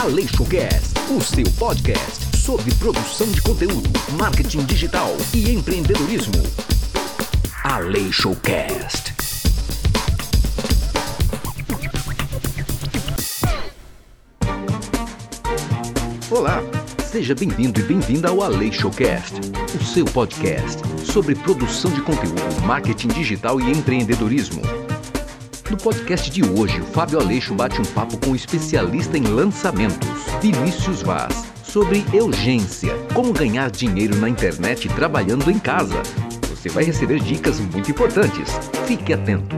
Aleixocast, o seu podcast sobre produção de conteúdo, marketing digital e empreendedorismo. Aleixocast. Olá, seja bem-vindo e bem-vinda ao Aleixocast, o seu podcast sobre produção de conteúdo, marketing digital e empreendedorismo. No podcast de hoje, o Fábio Aleixo bate um papo com o especialista em lançamentos, Vinícius Vaz, sobre urgência, como ganhar dinheiro na internet trabalhando em casa. Você vai receber dicas muito importantes. Fique atento.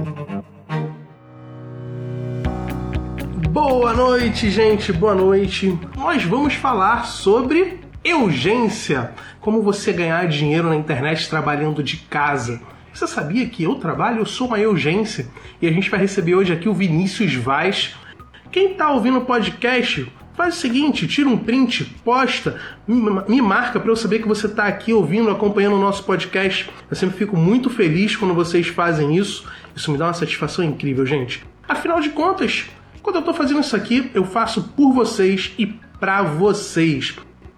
Boa noite, gente. Boa noite. Nós vamos falar sobre urgência, como você ganhar dinheiro na internet trabalhando de casa. Você sabia que eu trabalho? Eu sou uma urgência. E a gente vai receber hoje aqui o Vinícius Vaz. Quem tá ouvindo o podcast, faz o seguinte, tira um print, posta, me marca para eu saber que você tá aqui ouvindo, acompanhando o nosso podcast. Eu sempre fico muito feliz quando vocês fazem isso. Isso me dá uma satisfação incrível, gente. Afinal de contas, quando eu tô fazendo isso aqui, eu faço por vocês e para vocês.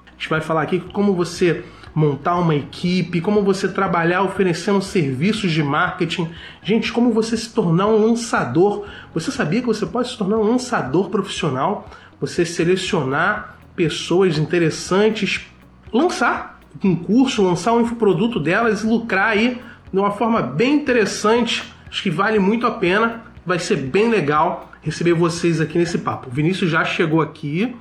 A gente vai falar aqui como você montar uma equipe, como você trabalhar oferecendo serviços de marketing. Gente, como você se tornar um lançador. Você sabia que você pode se tornar um lançador profissional? Você selecionar pessoas interessantes, lançar um curso, lançar um infoproduto delas e lucrar aí de uma forma bem interessante. Acho que vale muito a pena. Vai ser bem legal receber vocês aqui nesse papo. O Vinícius já chegou aqui.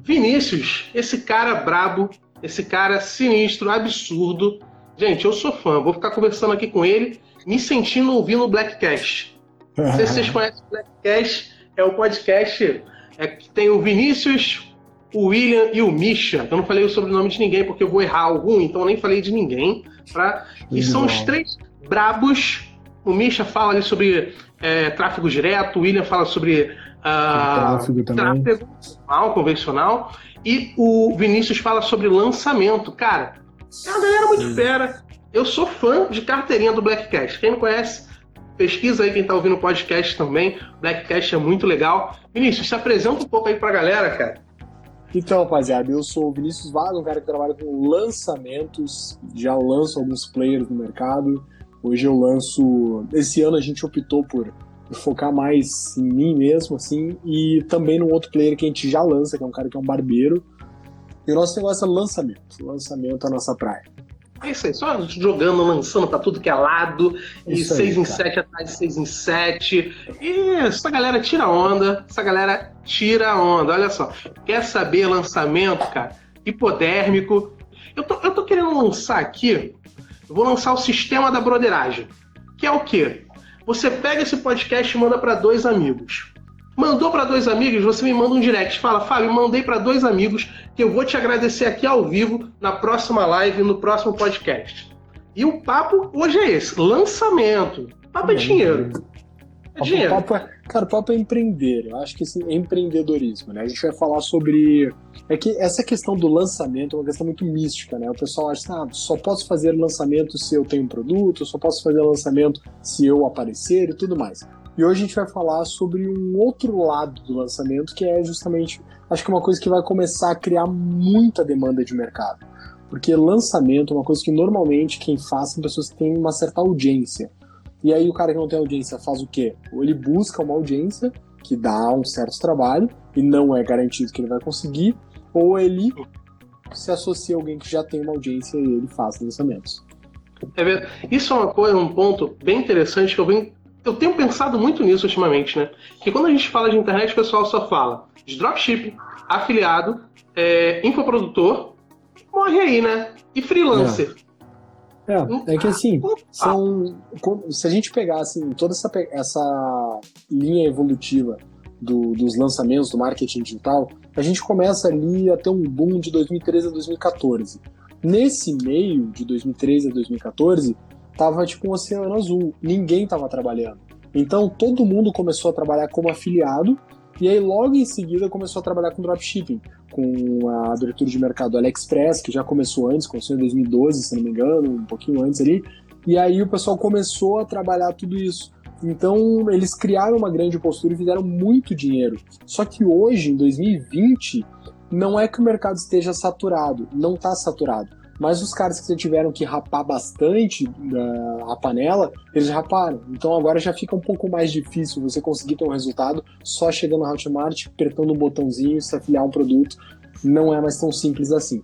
Vinícius, esse cara brabo, esse cara sinistro, absurdo. Gente, eu sou fã. Vou ficar conversando aqui com ele, me sentindo ouvindo o Black Cash. Não sei se vocês conhecem o Black Cash. É o podcast que tem o Vinícius, o William e o Misha. Eu não falei o sobrenome de ninguém porque eu vou errar algum, então eu nem falei de ninguém. E são os três brabos. O Misha fala ali sobre tráfego direto, o William fala sobre tráfego normal, convencional, e o Vinícius fala sobre lançamento. Cara, é uma galera muito fera. Eu sou fã de carteirinha do Black Cash. Quem não conhece, pesquisa aí, quem tá ouvindo o podcast também. O Black Cash é muito legal. Vinícius, se apresenta um pouco aí pra galera, cara. Então, rapaziada, eu sou o Vinícius Vaz, um cara que trabalha com lançamentos. Já lanço alguns players no mercado. Hoje eu lanço... Esse ano a gente optou por focar mais em mim mesmo, assim, e também num outro player que a gente já lança, que é um cara que é um barbeiro. E o nosso negócio é lançamento. Lançamento é a nossa praia. É isso aí, só jogando, lançando pra tudo que é lado, e 6 em 7 atrás de 6 em 7. E essa galera tira onda, olha só. Quer saber lançamento, cara? Hipodérmico. Eu tô querendo lançar aqui, eu vou lançar o sistema da broderagem, que é o quê? Você pega esse podcast e manda pra 2 amigos. Mandou pra 2 amigos, você me manda um direct. Fala, Fábio, mandei pra 2 amigos que eu vou te agradecer aqui ao vivo na próxima live, no próximo podcast. E o papo hoje é esse, lançamento. O papo é dinheiro. É dinheiro. Cara, o papo é empreender. Eu acho que esse empreendedorismo, né? A gente vai falar sobre... É que essa questão do lançamento é uma questão muito mística, né? O pessoal acha, só posso fazer lançamento se eu tenho um produto, só posso fazer lançamento se eu aparecer e tudo mais. E hoje a gente vai falar sobre um outro lado do lançamento, que é justamente, acho que uma coisa que vai começar a criar muita demanda de mercado. Porque lançamento é uma coisa que normalmente quem faz são pessoas que têm uma certa audiência. E aí o cara que não tem audiência faz o quê? Ou ele busca uma audiência, que dá um certo trabalho, e não é garantido que ele vai conseguir, ou ele se associa a alguém que já tem uma audiência e ele faz lançamentos. É verdade. Isso é uma coisa, um ponto bem interessante que eu tenho pensado muito nisso ultimamente, né? Que quando a gente fala de internet, o pessoal só fala de dropshipping, afiliado, infoprodutor, morre aí, né? E freelancer. É que assim, se a gente pegar assim, toda essa linha evolutiva dos lançamentos, do marketing digital, a gente começa ali a ter um boom de 2013 a 2014. Nesse meio de 2013 a 2014, tava tipo um oceano azul, ninguém tava trabalhando. Então todo mundo começou a trabalhar como afiliado, e aí logo em seguida começou a trabalhar com dropshipping, com a abertura de mercado AliExpress, que já começou antes, começou em 2012, se não me engano, um pouquinho antes ali, e aí o pessoal começou a trabalhar tudo isso. Então, eles criaram uma grande postura e fizeram muito dinheiro. Só que hoje, em 2020, não é que o mercado esteja saturado, não está saturado. Mas os caras que tiveram que rapar bastante a panela, eles raparam. Então agora já fica um pouco mais difícil você conseguir ter um resultado só chegando no Hotmart, apertando um botãozinho, se afiliar um produto. Não é mais tão simples assim.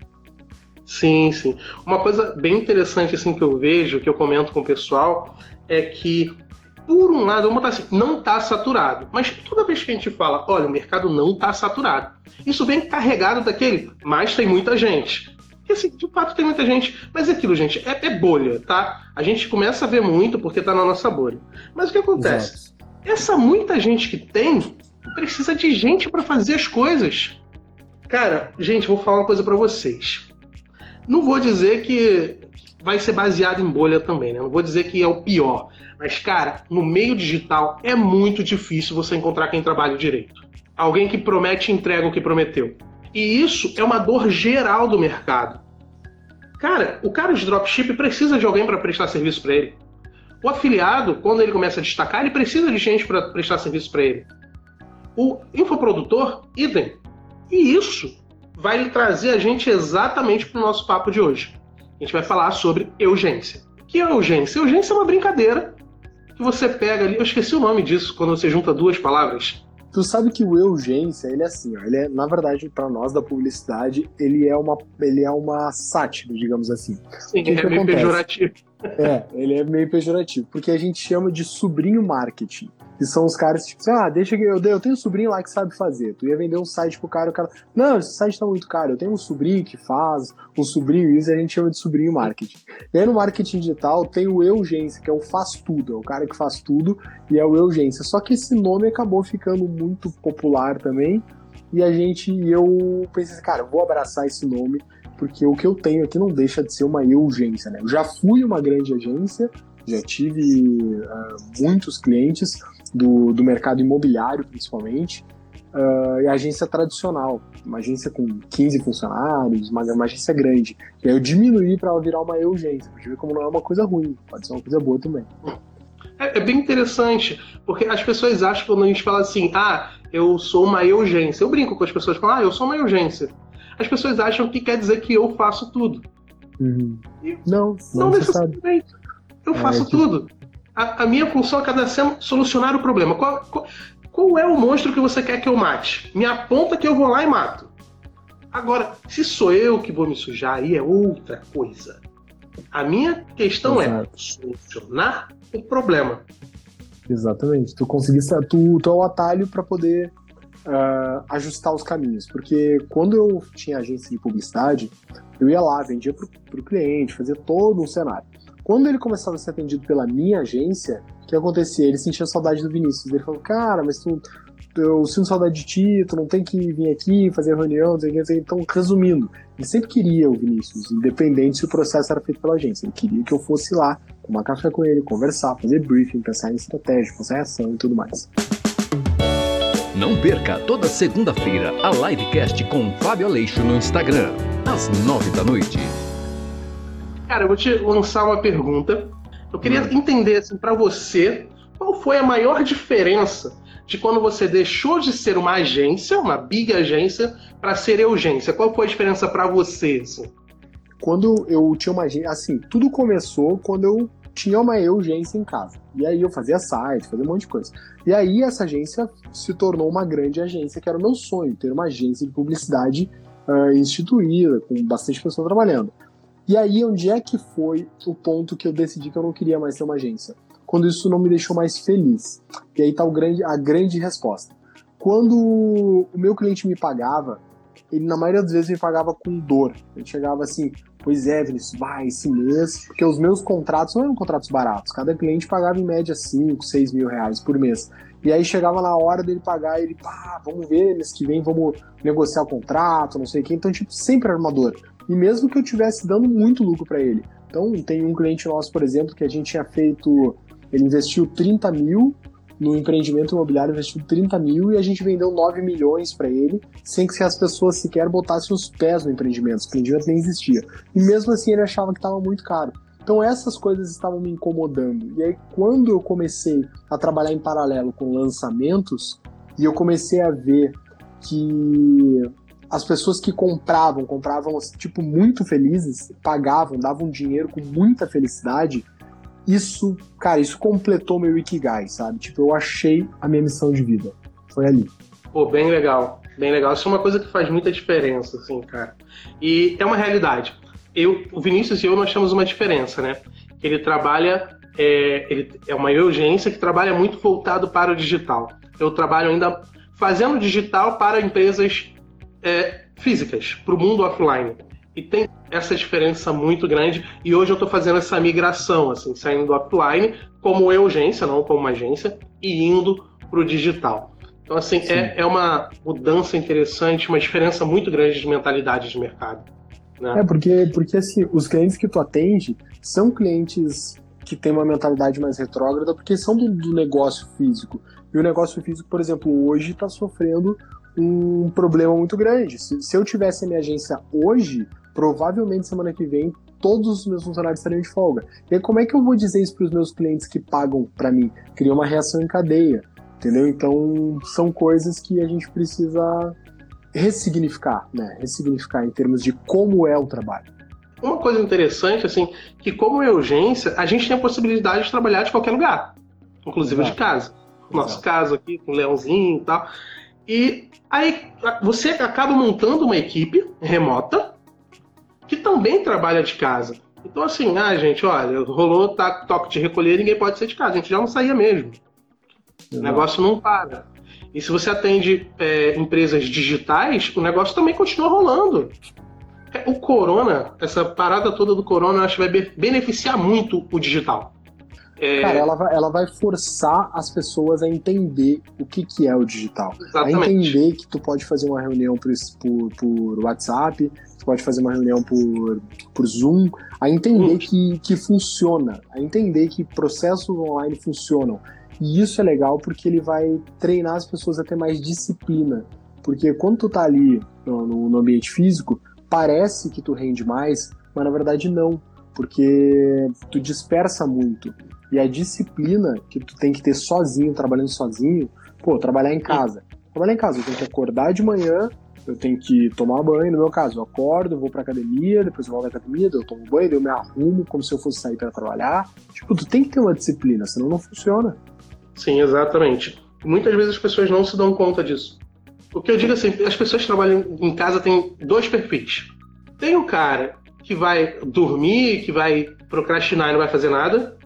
Sim, sim. Uma coisa bem interessante assim, que eu vejo, que eu comento com o pessoal, é que, por um lado, vamos botar assim, não está saturado. Mas toda vez que a gente fala, olha, o mercado não está saturado, isso vem carregado daquele, mas tem muita gente. E assim, de fato tem muita gente, mas aquilo, gente, é bolha, tá? A gente começa a ver muito porque tá na nossa bolha. Mas o que acontece? Exato. Essa muita gente que tem, precisa de gente para fazer as coisas. Cara, gente, vou falar uma coisa para vocês. Não vou dizer que vai ser baseado em bolha também, né? Não vou dizer que é o pior. Mas, cara, no meio digital é muito difícil você encontrar quem trabalha direito. Alguém que promete e entrega o que prometeu. E isso é uma dor geral do mercado. Cara, o cara de dropship precisa de alguém para prestar serviço para ele. O afiliado, quando ele começa a destacar, ele precisa de gente para prestar serviço para ele. O infoprodutor, idem. E isso vai trazer a gente exatamente para o nosso papo de hoje. A gente vai falar sobre urgência. O que é urgência? Urgência é uma brincadeira que você pega ali... Eu esqueci o nome disso, quando você junta duas palavras... Tu sabe que o urgência, ele é assim, ó, ele é, na verdade, para nós da publicidade, ele é uma sátira, digamos assim. Sim, ele é meio pejorativo. É, ele é meio pejorativo, porque a gente chama de sobrinho marketing, que são os caras tipo, deixa que eu tenho um sobrinho lá que sabe fazer, tu ia vender um site pro cara, o cara, não, esse site tá muito caro, eu tenho um sobrinho que faz, um sobrinho isso, a gente chama de sobrinho marketing. E aí no marketing digital tem o urgência, que é o faz tudo, é o cara que faz tudo, e é o urgência, só que esse nome acabou ficando muito popular também, e eu pensei assim, cara, eu vou abraçar esse nome, porque o que eu tenho aqui não deixa de ser uma urgência, né? Eu já fui uma grande agência, já tive muitos clientes do mercado imobiliário, principalmente, e agência tradicional, uma agência com 15 funcionários, uma agência grande. E aí eu diminuí para ela virar uma urgência, pra gente ver como não é uma coisa ruim, pode ser uma coisa boa também. É bem interessante, porque as pessoas acham que quando a gente fala assim, eu sou uma urgência, eu brinco com as pessoas, falam, eu sou uma urgência. As pessoas acham que quer dizer que eu faço tudo. Uhum. Não necessariamente. Eu faço tudo. A minha função é cada semana solucionar o problema. Qual é o monstro que você quer que eu mate? Me aponta que eu vou lá e mato. Agora, se sou eu que vou me sujar, aí é outra coisa. A minha questão é solucionar o problema. Exatamente. Tu é o atalho para poder... ajustar os caminhos, porque quando eu tinha agência de publicidade, eu ia lá, vendia pro cliente, fazia todo um cenário. Quando ele começava a ser atendido pela minha agência, o que acontecia? Ele sentia saudade do Vinícius, ele falou, cara, mas eu sinto saudade de ti, tu não tem que vir aqui fazer reunião, então resumindo, ele sempre queria o Vinícius, independente se o processo era feito pela agência, ele queria que eu fosse lá, tomar café com ele, conversar, fazer briefing, pensar em estratégia, pensar em ação e tudo mais. Não perca toda segunda-feira a livecast com o Fábio Aleixo no Instagram, às 9 da noite. Cara, eu vou te lançar uma pergunta. Eu queria entender, assim, pra você, qual foi a maior diferença de quando você deixou de ser uma agência, uma big agência, pra ser urgência? Qual foi a diferença pra você, assim? Quando eu tinha uma agência, assim, tudo começou quando eu tinha uma urgência em casa. E aí eu fazia site, fazia um monte de coisa. E aí essa agência se tornou uma grande agência, que era o meu sonho, ter uma agência de publicidade instituída, com bastante pessoa trabalhando. E aí onde é que foi o ponto que eu decidi que eu não queria mais ser uma agência? Quando isso não me deixou mais feliz. E aí tá a grande resposta. Quando o meu cliente me pagava, ele na maioria das vezes me pagava com dor. Ele chegava assim... Pois é, Vinícius, vai esse mês, porque os meus contratos não eram contratos baratos, cada cliente pagava em média 5, 6 mil reais por mês. E aí chegava na hora dele pagar, ele, vamos ver, mês que vem vamos negociar o contrato, não sei o quê. Então, tipo, sempre era uma dor. E mesmo que eu estivesse dando muito lucro para ele. Então, tem um cliente nosso, por exemplo, que a gente tinha feito, ele investiu 30 mil no empreendimento imobiliário, investiu 30 mil e a gente vendeu 9 milhões para ele, sem que as pessoas sequer botassem os pés no empreendimento nem existia. E mesmo assim ele achava que estava muito caro. Então essas coisas estavam me incomodando. E aí quando eu comecei a trabalhar em paralelo com lançamentos, e eu comecei a ver que as pessoas que compravam tipo muito felizes, pagavam, davam dinheiro com muita felicidade, isso, cara, isso completou meu Ikigai, sabe? Tipo, eu achei a minha missão de vida. Foi ali. Pô, bem legal, bem legal. Isso é uma coisa que faz muita diferença, assim, cara. E é uma realidade. O Vinícius e eu, nós temos uma diferença, né? Ele trabalha, ele é uma urgência que trabalha muito voltado para o digital. Eu trabalho ainda fazendo digital para empresas físicas, para o mundo offline. E tem essa diferença muito grande. E hoje eu estou fazendo essa migração, assim, saindo do offline como urgência, não como uma agência, e indo para o digital. Então, assim, é uma mudança interessante, uma diferença muito grande de mentalidade de mercado. Né? Porque assim, os clientes que tu atende são clientes que têm uma mentalidade mais retrógrada, porque são do negócio físico. E o negócio físico, por exemplo, hoje está sofrendo um problema muito grande. Se eu tivesse a minha agência hoje, provavelmente semana que vem, todos os meus funcionários estariam de folga. E aí, como é que eu vou dizer isso para os meus clientes que pagam para mim? Cria uma reação em cadeia. Entendeu? Então, são coisas que a gente precisa ressignificar, né? Ressignificar em termos de como é o trabalho. Uma coisa interessante, assim, que como é urgência, a gente tem a possibilidade de trabalhar de qualquer lugar, inclusive de casa. No nosso caso aqui, com o Leãozinho e tal. E aí você acaba montando uma equipe remota que também trabalha de casa. Então, assim, gente, olha, rolou toque de recolher, ninguém pode ser de casa. A gente já não saía mesmo. O negócio não para. E se você atende empresas digitais, o negócio também continua rolando. O corona, essa parada toda do corona, eu acho que vai beneficiar muito o digital. Cara, ela vai forçar as pessoas a entender o que é o digital. Exatamente. A entender que tu pode fazer uma reunião por WhatsApp, tu pode fazer uma reunião por Zoom, a entender que funciona, a entender que processos online funcionam. E isso é legal porque ele vai treinar as pessoas a ter mais disciplina. Porque quando tu tá ali no ambiente físico, parece que tu rende mais, mas na verdade não. Porque tu dispersa muito. E a disciplina que tu tem que ter sozinho, trabalhando sozinho, trabalhar em casa. Trabalhar em casa, eu tenho que acordar de manhã, eu tenho que tomar banho, no meu caso, eu acordo, eu vou pra academia, depois eu volto da academia, eu tomo banho, eu me arrumo como se eu fosse sair pra trabalhar. Tipo, tu tem que ter uma disciplina, senão não funciona. Sim, exatamente. Muitas vezes as pessoas não se dão conta disso. O que eu digo assim, as pessoas que trabalham em casa têm dois perfis. Tem o cara que vai dormir, que vai procrastinar e não vai fazer nada.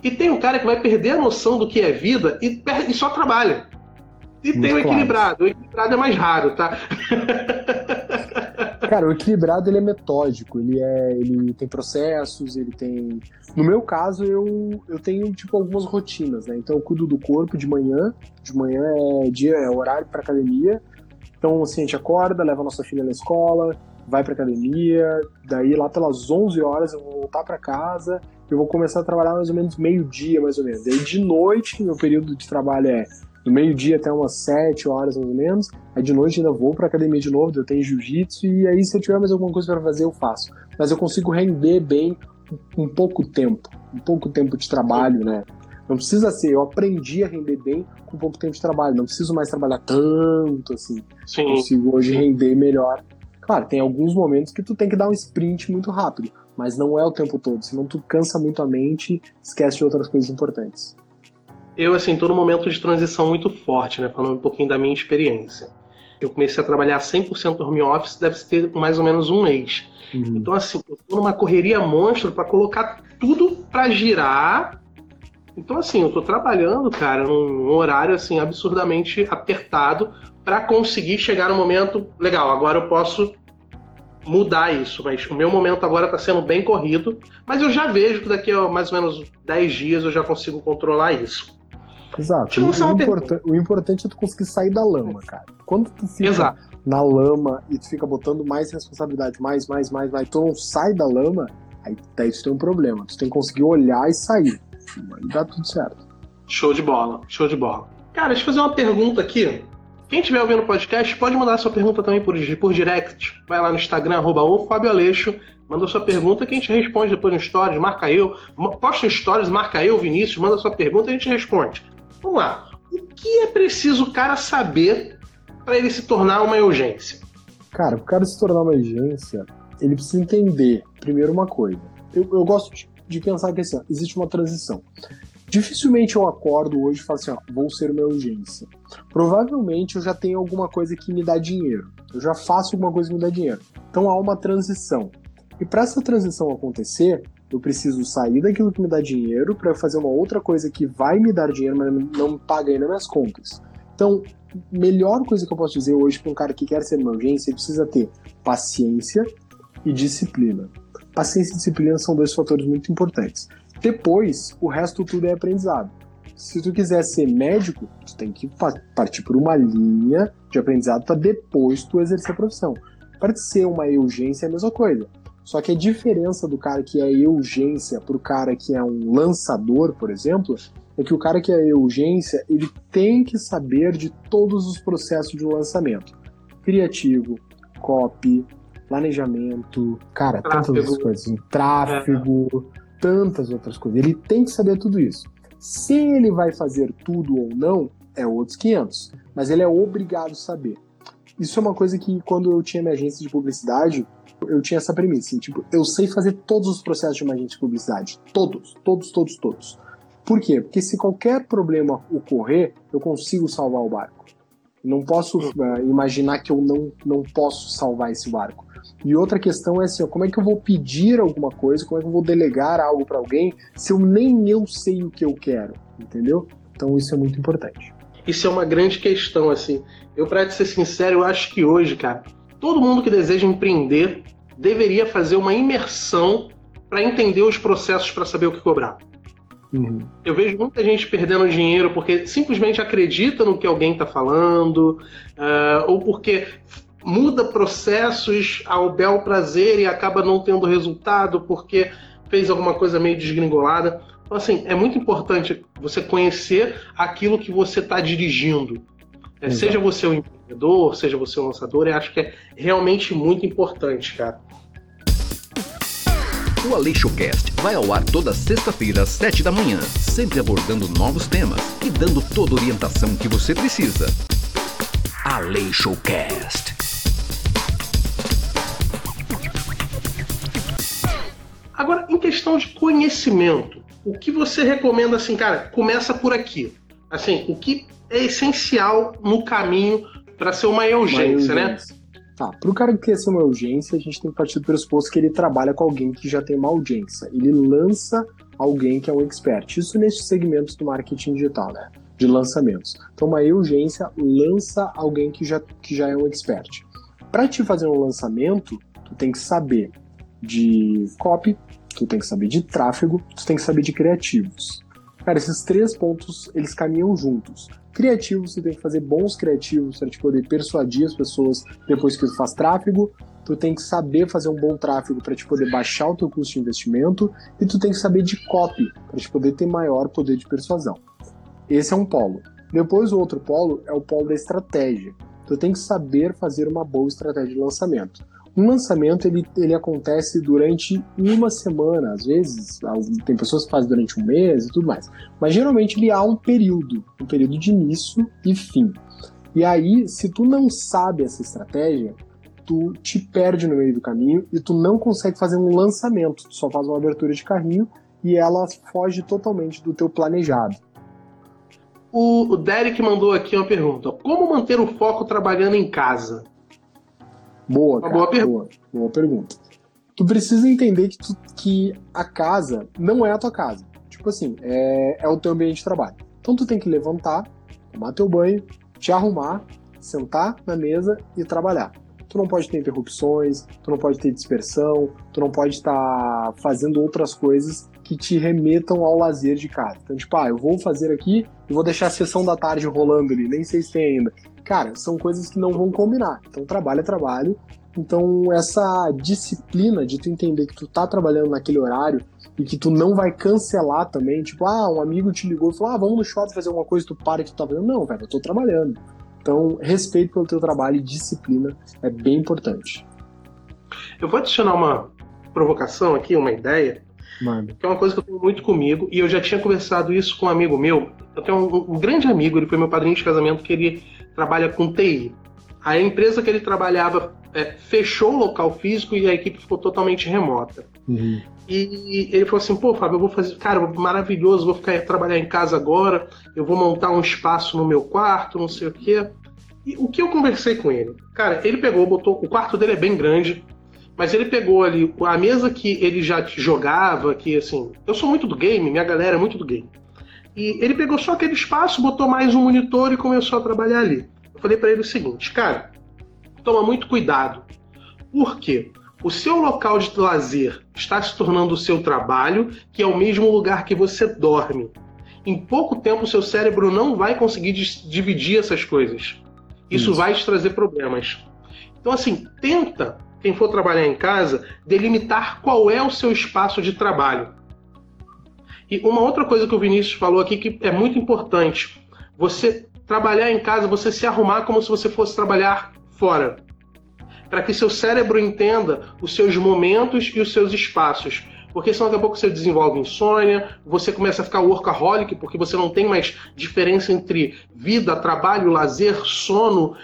E tem o cara que vai perder a noção do que é vida e só trabalha. E muito tem o equilibrado. Claro. O equilibrado é mais raro, tá? Cara, o equilibrado, ele é metódico, ele tem processos, ele tem... No meu caso, eu tenho, tipo, algumas rotinas, né? Então, eu cuido do corpo de manhã é horário pra academia. Então, assim, a gente acorda, leva a nossa filha na escola, vai pra academia, daí lá pelas 11 horas eu vou voltar pra casa, eu vou começar a trabalhar mais ou menos meio-dia, mais ou menos. Aí, de noite, meu período de trabalho é do meio-dia até umas 7 horas, mais ou menos. Aí de noite ainda vou pra academia de novo, eu tenho jiu-jitsu, e aí se eu tiver mais alguma coisa pra fazer, eu faço. Mas eu consigo render bem um pouco tempo de trabalho, né? Não precisa ser, eu aprendi a render bem com pouco tempo de trabalho, não preciso mais trabalhar tanto, assim. Sim. Consigo hoje render melhor. Claro, tem alguns momentos que tu tem que dar um sprint muito rápido, mas não é o tempo todo, senão tu cansa muito a mente, esquece de outras coisas importantes. Eu, assim, estou num momento de transição muito forte, né? Falando um pouquinho da minha experiência. Eu comecei a trabalhar 100% home office, deve ter mais ou menos um mês. Então, assim, eu estou numa correria monstro para colocar tudo para girar. Então, assim, eu estou trabalhando, cara, num horário, assim, absurdamente apertado para conseguir chegar no momento legal. Agora eu posso mudar isso, mas o meu momento agora está sendo bem corrido. Mas eu já vejo que daqui a mais ou menos 10 dias eu já consigo controlar isso. Exato. O importante é tu conseguir sair da lama, cara. Quando tu fica na lama e tu fica botando mais responsabilidade, mais, tu não sai da lama, aí daí tu tem um problema. Tu tem que conseguir olhar e sair. E dá tudo certo. Show de bola. Cara, deixa eu fazer uma pergunta aqui. Quem estiver ouvindo o podcast, pode mandar sua pergunta também por direct. Vai lá no Instagram, @FábioAleixo, manda sua pergunta que a gente responde depois no Stories, marca eu. Posta Stories, marca eu, Vinícius, manda sua pergunta e a gente responde. Vamos lá. O que é preciso o cara saber para ele se tornar uma urgência? Cara, o cara se tornar uma urgência, ele precisa entender, primeiro, uma coisa. Eu gosto de pensar que assim, existe uma transição. Dificilmente eu acordo hoje e falo assim, ó, vou ser uma urgência. Provavelmente eu já tenho alguma coisa que me dá dinheiro. Eu já faço alguma coisa que me dá dinheiro. Então há uma transição. E para essa transição acontecer, eu preciso sair daquilo que me dá dinheiro para fazer uma outra coisa que vai me dar dinheiro, mas não me paga ainda minhas contas. Então, melhor coisa que eu posso dizer hoje para um cara que quer ser uma urgência, ele precisa ter paciência e disciplina. Paciência e disciplina são dois fatores muito importantes. Depois, o resto tudo é aprendizado. Se tu quiser ser médico, tu tem que partir por uma linha de aprendizado para depois tu exercer a profissão. Para ser uma urgência é a mesma coisa. Só que a diferença do cara que é urgência para o cara que é um lançador, por exemplo, é que o cara que é urgência, ele tem que saber de todos os processos de um lançamento. Criativo, copy, planejamento, cara, tráfego. Tantas outras coisas. Tráfego... É. Tantas outras coisas, ele tem que saber tudo isso. Se ele vai fazer tudo ou não, é outros 500, mas ele é obrigado a saber. Isso é uma coisa que quando eu tinha minha agência de publicidade, eu tinha essa premissa, assim, tipo, eu sei fazer todos os processos de uma agência de publicidade, todos. Por quê? Porque se qualquer problema ocorrer, eu consigo salvar o barco. Não posso imaginar que eu não posso salvar esse barco. E outra questão é assim, ó, como é que eu vou pedir alguma coisa, como é que eu vou delegar algo para alguém se eu nem eu sei o que eu quero, entendeu? Então isso é muito importante. Isso é uma grande questão, assim. Eu, pra te ser sincero, eu acho que hoje, cara, todo mundo que deseja empreender deveria fazer uma imersão para entender os processos para saber o que cobrar. Uhum. Eu vejo muita gente perdendo dinheiro porque simplesmente acredita no que alguém está falando, ou porque muda processos ao bel prazer e acaba não tendo resultado porque fez alguma coisa meio desgringolada. Então, assim, é muito importante você conhecer aquilo que você está dirigindo. É, seja você um empreendedor, seja você um lançador, eu acho que é realmente muito importante, cara. O Aleixocast vai ao ar toda sexta-feira às 7 da manhã, sempre abordando novos temas e dando toda a orientação que você precisa. Aleixocast. Agora, em questão de conhecimento, o que você recomenda, assim, cara, começa por aqui. Assim, o que é essencial no caminho para ser uma urgência, né? Tá, para o cara que quer ser uma urgência, a gente tem que partir do pressuposto que ele trabalha com alguém que já tem uma audiência. Ele lança alguém que é um expert. Isso nesses segmentos do marketing digital, né? De lançamentos. Então, uma urgência lança alguém que já é um expert. Para te fazer um lançamento, tu tem que saber de copy, tu tem que saber de tráfego, tu tem que saber de criativos. Cara, esses três pontos, eles caminham juntos. Criativos, tu tem que fazer bons criativos para te poder persuadir as pessoas depois que tu faz tráfego, tu tem que saber fazer um bom tráfego para te poder baixar o teu custo de investimento e tu tem que saber de copy para te poder ter maior poder de persuasão. Esse é um polo. Depois o outro polo é o polo da estratégia. Tu tem que saber fazer uma boa estratégia de lançamento. Um lançamento, ele acontece durante uma semana, às vezes, tem pessoas que fazem durante um mês e tudo mais. Mas, geralmente, ele há um período de início e fim. E aí, se tu não sabe essa estratégia, tu te perde no meio do caminho e tu não consegue fazer um lançamento. Tu só faz uma abertura de carrinho e ela foge totalmente do teu planejado. O Derek mandou aqui uma pergunta. Como manter o foco trabalhando em casa? Boa, cara, boa pergunta. Tu precisa entender que a casa não é a tua casa. Tipo assim, é o teu ambiente de trabalho. Então tu tem que levantar, tomar teu banho, te arrumar, sentar na mesa e trabalhar. Tu não pode ter interrupções, tu não pode ter dispersão, tu não pode estar fazendo outras coisas que te remetam ao lazer de casa. Então, tipo, eu vou fazer aqui e vou deixar a sessão da tarde rolando ali, nem sei se tem ainda. Cara, são coisas que não vão combinar. Então, trabalho é trabalho. Então, essa disciplina de tu entender que tu tá trabalhando naquele horário e que tu não vai cancelar também. Tipo, um amigo te ligou e falou, vamos no shopping fazer alguma coisa, tu para que tu tá fazendo. Não, velho, eu tô trabalhando. Então, respeito pelo teu trabalho e disciplina é bem importante. Eu vou adicionar uma provocação aqui, uma ideia, mano, que é uma coisa que eu tenho muito comigo, e eu já tinha conversado isso com um amigo meu. Eu tenho um grande amigo, ele foi meu padrinho de casamento, que ele trabalha com TI. A empresa que ele trabalhava fechou o local físico e a equipe ficou totalmente remota. Uhum. E ele falou assim, pô, Fábio, eu vou fazer, cara, maravilhoso, vou ficar trabalhar em casa agora, eu vou montar um espaço no meu quarto, não sei o quê. E o que eu conversei com ele? Cara, ele pegou, botou, o quarto dele é bem grande, mas ele pegou ali a mesa que ele já jogava, que assim, eu sou muito do game, minha galera é muito do game. E ele pegou só aquele espaço, botou mais um monitor e começou a trabalhar ali. Eu falei pra ele o seguinte, cara, toma muito cuidado. Por quê? O seu local de lazer está se tornando o seu trabalho, que é o mesmo lugar que você dorme. Em pouco tempo, o seu cérebro não vai conseguir dividir essas coisas. Isso vai te trazer problemas. Então, assim, tenta, quem for trabalhar em casa, delimitar qual é o seu espaço de trabalho. E uma outra coisa que o Vinícius falou aqui que é muito importante. Você trabalhar em casa, você se arrumar como se você fosse trabalhar fora. Para que seu cérebro entenda os seus momentos e os seus espaços. Porque senão daqui a pouco você desenvolve insônia, você começa a ficar workaholic, porque você não tem mais diferença entre vida, trabalho, lazer, sono,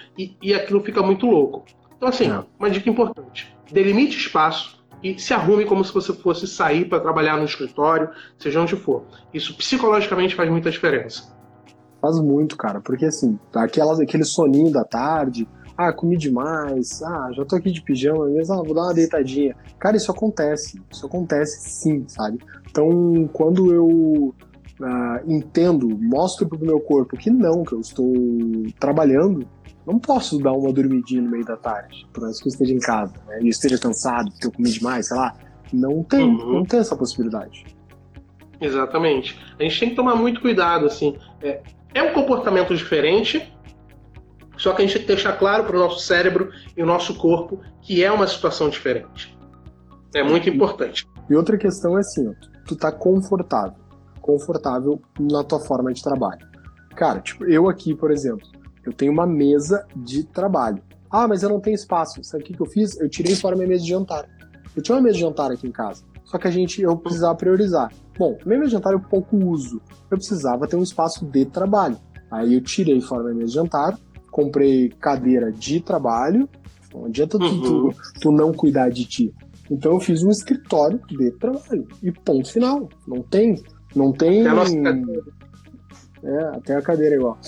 e aquilo fica muito louco. Então, assim, uma dica importante. Delimite espaço e se arrume como se você fosse sair para trabalhar no escritório, seja onde for. Isso psicologicamente faz muita diferença. Faz muito, cara, porque assim, aquele soninho da tarde, comi demais, já tô aqui de pijama mesmo, vou dar uma deitadinha. Cara, isso acontece sim, sabe? Então, quando eu mostro pro meu corpo que eu estou trabalhando, não posso dar uma dormidinha no meio da tarde, por mais que eu esteja em casa, né? E eu esteja cansado, porque eu comi demais, sei lá. Não tem essa possibilidade. Exatamente. A gente tem que tomar muito cuidado, assim. É um comportamento diferente, só que a gente tem que deixar claro para o nosso cérebro e o nosso corpo que é uma situação diferente. É muito importante. E outra questão é assim, ó, tu tá confortável na tua forma de trabalho. Cara, tipo, eu aqui, por exemplo, eu tenho uma mesa de trabalho. Mas eu não tenho espaço. Sabe o que eu fiz? Eu tirei fora minha mesa de jantar. Eu tinha uma mesa de jantar aqui em casa, só que eu precisava priorizar. Bom, minha mesa de jantar eu pouco uso. Eu precisava ter um espaço de trabalho. Aí eu tirei fora minha mesa de jantar, comprei cadeira de trabalho. Não adianta tu não cuidar de ti. Então eu fiz um escritório de trabalho. E ponto final. Não tem... Até a cadeira é igual.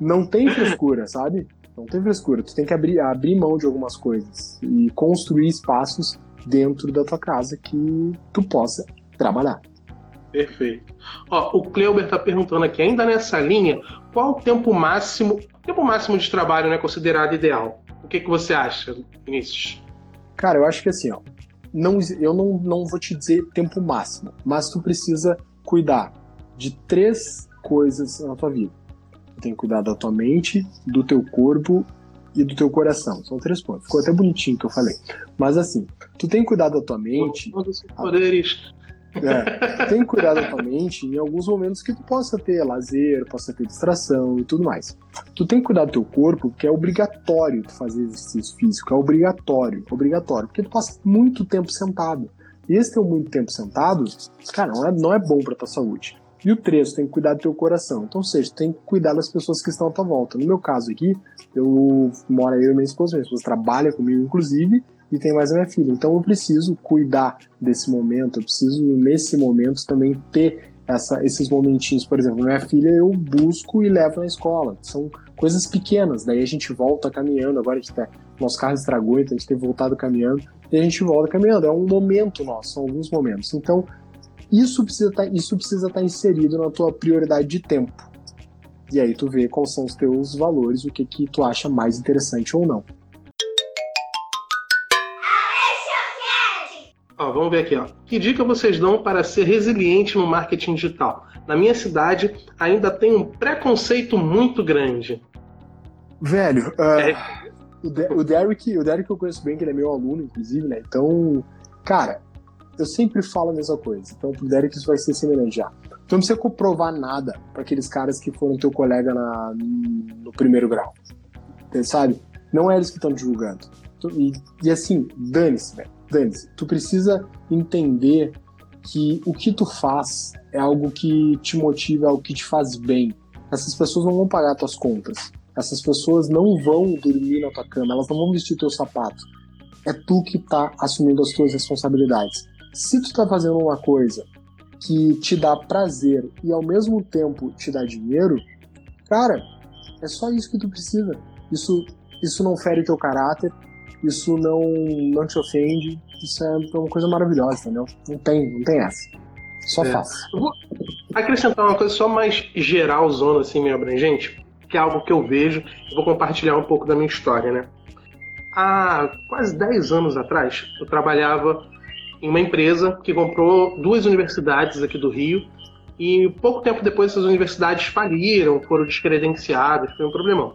Não tem frescura, sabe? Não tem frescura. Tu tem que abrir mão de algumas coisas e construir espaços dentro da tua casa que tu possa trabalhar. Perfeito. Ó, o Cleuber tá perguntando aqui, ainda nessa linha, qual o tempo máximo de trabalho, né, considerado ideal? O que você acha, Vinícius? Cara, eu acho que assim, ó, eu não vou te dizer tempo máximo, mas tu precisa cuidar de 3 coisas na tua vida. Tu tem que cuidar da tua mente, do teu corpo e do teu coração. São 3 pontos. Ficou até bonitinho que eu falei. Mas assim, tu tem que cuidar da tua mente. Todos os poderes. Tu tem que cuidar da tua mente em alguns momentos que tu possa ter lazer, possa ter distração e tudo mais. Tu tem que cuidar do teu corpo, porque é obrigatório tu fazer exercício físico. É obrigatório, porque tu passa muito tempo sentado. E esse teu muito tempo sentado, cara, não é bom pra tua saúde. E o 3, tu tem que cuidar do teu coração. Então, ou seja, tu tem que cuidar das pessoas que estão à tua volta. No meu caso aqui, eu moro e minha esposa trabalha comigo, inclusive, e tem mais a minha filha. Então, eu preciso cuidar desse momento, eu preciso, nesse momento, também ter esses momentinhos. Por exemplo, minha filha eu busco e levo na escola. São coisas pequenas, daí a gente volta caminhando. Agora, nosso carro estragou, então a gente tem voltado caminhando, e a gente volta caminhando. É um momento nosso, são alguns momentos. Então, Isso precisa estar inserido na tua prioridade de tempo. E aí tu vê quais são os teus valores, o que tu acha mais interessante ou não. Vamos ver aqui. Que dica vocês dão para ser resiliente no marketing digital? Na minha cidade, ainda tem um preconceito muito grande. Velho, o Derek eu conheço bem, que ele é meu aluno, inclusive, né? Então, cara, eu sempre falo a mesma coisa, então pro Derek isso vai ser semelhante já. Tu não precisa comprovar nada para aqueles caras que foram teu colega no primeiro grau, sabe? Não é eles que estão te julgando. E assim, dane-se, velho, dane-se. Tu precisa entender que o que tu faz é algo que te motiva, é algo que te faz bem. Essas pessoas não vão pagar tuas contas. Essas pessoas não vão dormir na tua cama, elas não vão vestir o teu sapato. É tu que tá assumindo as tuas responsabilidades. Se tu tá fazendo uma coisa que te dá prazer e ao mesmo tempo te dá dinheiro, cara, é só isso que tu precisa. Isso não fere teu caráter, isso não te ofende, isso é uma coisa maravilhosa, entendeu? Não tem essa. Só faz. Eu vou acrescentar uma coisa só mais geral, zona assim, meio abrangente, que é algo que eu vejo, eu vou compartilhar um pouco da minha história, né? Há quase 10 anos atrás, eu trabalhava em uma empresa que comprou 2 universidades aqui do Rio e pouco tempo depois essas universidades faliram, foram descredenciadas, foi um problemão.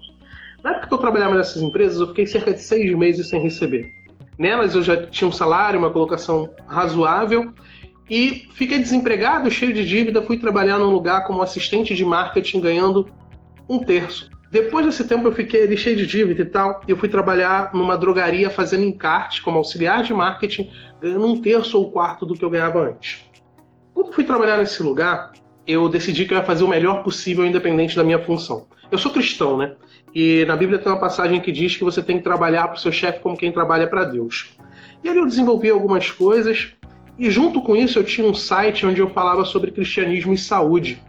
Na época que eu trabalhava nessas empresas, eu fiquei cerca de 6 meses sem receber. Nelas eu já tinha um salário, uma colocação razoável e fiquei desempregado, cheio de dívida, fui trabalhar num lugar como assistente de marketing ganhando 1/3. Depois desse tempo eu fiquei ali cheio de dívida e tal, e eu fui trabalhar numa drogaria fazendo encarte como auxiliar de marketing, ganhando 1/3 ou 1/4 do que eu ganhava antes. Quando fui trabalhar nesse lugar, eu decidi que eu ia fazer o melhor possível independente da minha função. Eu sou cristão, né? E na Bíblia tem uma passagem que diz que você tem que trabalhar para o seu chefe como quem trabalha para Deus. E ali eu desenvolvi algumas coisas, e junto com isso eu tinha um site onde eu falava sobre cristianismo e saúde.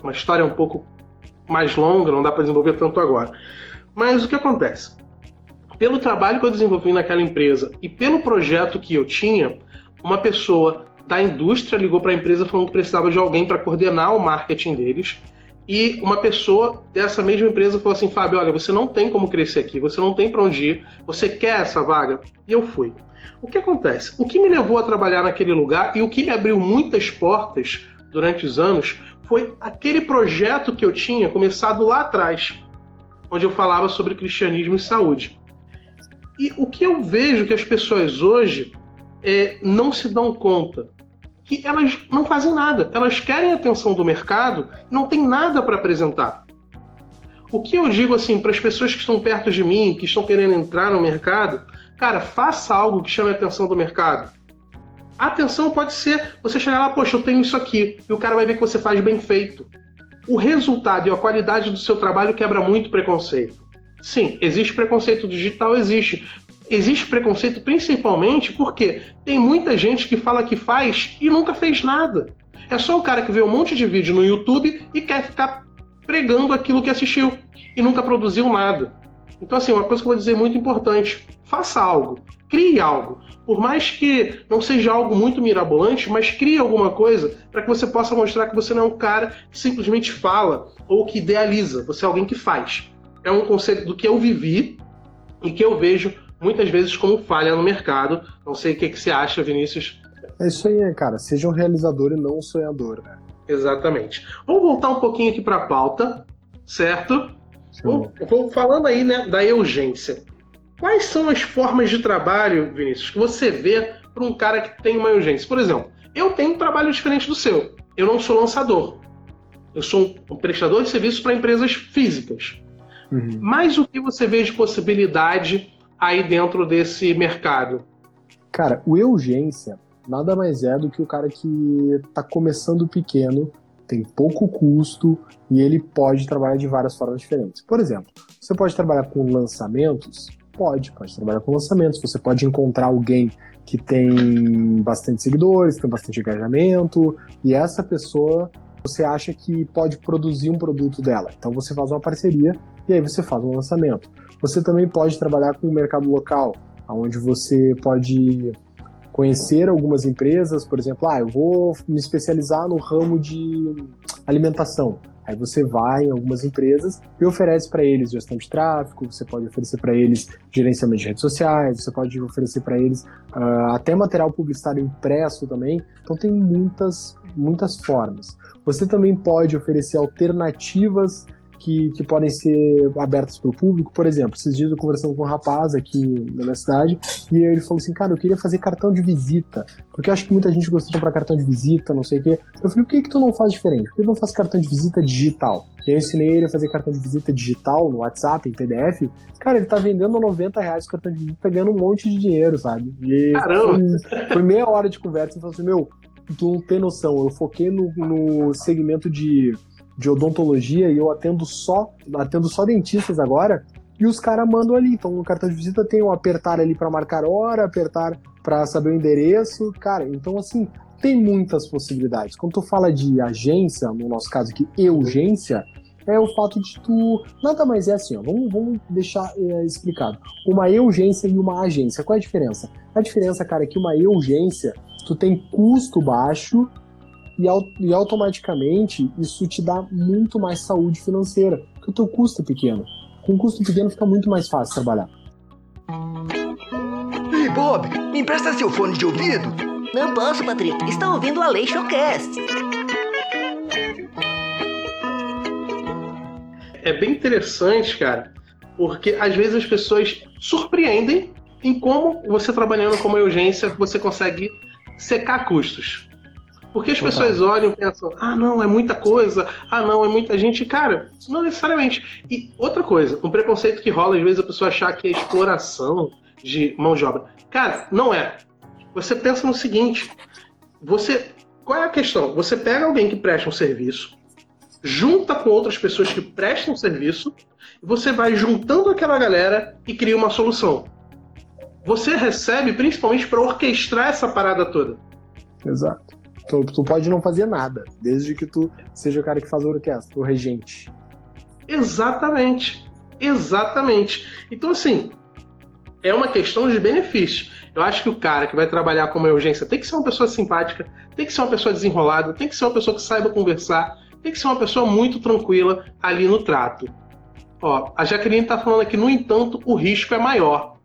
Uma história um pouco mais longa, não dá para desenvolver tanto agora. Mas o que acontece? Pelo trabalho que eu desenvolvi naquela empresa e pelo projeto que eu tinha, uma pessoa da indústria ligou para a empresa falando que precisava de alguém para coordenar o marketing deles. E uma pessoa dessa mesma empresa falou assim: Fábio, olha, você não tem como crescer aqui, você não tem para onde ir, você quer essa vaga? E eu fui. O que acontece? O que me levou a trabalhar naquele lugar e o que me abriu muitas portas durante os anos foi aquele projeto que eu tinha começado lá atrás, onde eu falava sobre cristianismo e saúde. E o que eu vejo que as pessoas hoje não se dão conta, que elas não fazem nada, elas querem a atenção do mercado, não tem nada para apresentar. O que eu digo assim para as pessoas que estão perto de mim, que estão querendo entrar no mercado, cara, faça algo que chame a atenção do mercado. A atenção pode ser você chegar lá, poxa, eu tenho isso aqui, e o cara vai ver que você faz bem feito. O resultado e a qualidade do seu trabalho quebra muito preconceito. Sim, existe preconceito digital, existe. Existe preconceito principalmente porque tem muita gente que fala que faz e nunca fez nada. É só o cara que vê um monte de vídeo no YouTube e quer ficar pregando aquilo que assistiu e nunca produziu nada. Então, assim, uma coisa que eu vou dizer muito importante: faça algo, crie algo. Por mais que não seja algo muito mirabolante, mas crie alguma coisa para que você possa mostrar que você não é um cara que simplesmente fala ou que idealiza. Você é alguém que faz. É um conceito do que eu vivi e que eu vejo muitas vezes como falha no mercado. Não sei o que você acha, Vinícius. É isso aí, cara. Seja um realizador e não um sonhador, né? Exatamente. Vamos voltar um pouquinho aqui para a pauta, certo? Vou falando aí, né, da urgência. Quais são as formas de trabalho, Vinícius, que você vê para um cara que tem uma urgência? Por exemplo, eu tenho um trabalho diferente do seu. Eu não sou lançador. Eu sou um prestador de serviços para empresas físicas. Uhum. Mas o que você vê de possibilidade aí dentro desse mercado? Cara, o urgência nada mais é do que o cara que tá começando pequeno, tem pouco custo e ele pode trabalhar de várias formas diferentes. Por exemplo, você pode trabalhar com lançamentos? Pode trabalhar com lançamentos. Você pode encontrar alguém que tem bastante seguidores, tem bastante engajamento, e essa pessoa você acha que pode produzir um produto dela. Então você faz uma parceria e aí você faz um lançamento. Você também pode trabalhar com o mercado local, onde você pode conhecer algumas empresas. Por exemplo, eu vou me especializar no ramo de alimentação. Aí você vai em algumas empresas e oferece para eles gestão de tráfego, você pode oferecer para eles gerenciamento de redes sociais, você pode oferecer para eles até material publicitário impresso também. Então tem muitas formas. Você também pode oferecer alternativas que podem ser abertas para o público. Por exemplo, esses dias eu conversando com um rapaz aqui na minha cidade, e ele falou assim, cara, eu queria fazer cartão de visita, porque eu acho que muita gente gosta de comprar cartão de visita, não sei o quê. Eu falei, por que tu não faz diferente? Por que tu não faz cartão de visita digital? E aí eu ensinei ele a fazer cartão de visita digital no WhatsApp, em PDF. Cara, ele tá vendendo R$90 o cartão de visita, ganhando um monte de dinheiro, sabe? E caramba! Foi meia hora de conversa, e falou assim, meu, tu não tem noção, eu foquei no segmento de odontologia, e eu atendo só dentistas agora, e os caras mandam ali. Então, no cartão de visita tem um apertar ali para marcar hora, apertar para saber o endereço, cara. Então, assim, tem muitas possibilidades. Quando tu fala de agência, no nosso caso aqui, urgência, é o fato de tu... Nada mais é assim, ó, vamos deixar explicado. Uma urgência e uma agência, qual é a diferença? A diferença, cara, é que uma urgência, tu tem custo baixo, e automaticamente isso te dá muito mais saúde financeira, porque o teu custo é pequeno. Com custo pequeno fica muito mais fácil trabalhar. Ei, Bob, me empresta seu fone de ouvido? Não posso, Patrick. Está ouvindo o Aleixocast. É bem interessante, cara, porque às vezes as pessoas surpreendem em como você trabalhando como urgência, você consegue secar custos. Porque as pessoas olham e pensam, ah, não, é muita coisa, ah, não, é muita gente. Cara, não necessariamente. E outra coisa, um preconceito que rola, às vezes, a pessoa achar que é exploração de mão de obra. Cara, não é. Você pensa no seguinte, qual é a questão? Você pega alguém que presta um serviço, junta com outras pessoas que prestam serviço, você vai juntando aquela galera e cria uma solução. Você recebe, principalmente, para orquestrar essa parada toda. Exato. Tu pode não fazer nada, desde que tu seja o cara que faz a orquestra, o regente. Exatamente. Exatamente. Então, assim, é uma questão de benefício. Eu acho que o cara que vai trabalhar como urgência tem que ser uma pessoa simpática, tem que ser uma pessoa desenrolada, tem que ser uma pessoa que saiba conversar, tem que ser uma pessoa muito tranquila ali no trato. Ó, a Jaqueline tá falando aqui, no entanto, o risco é maior.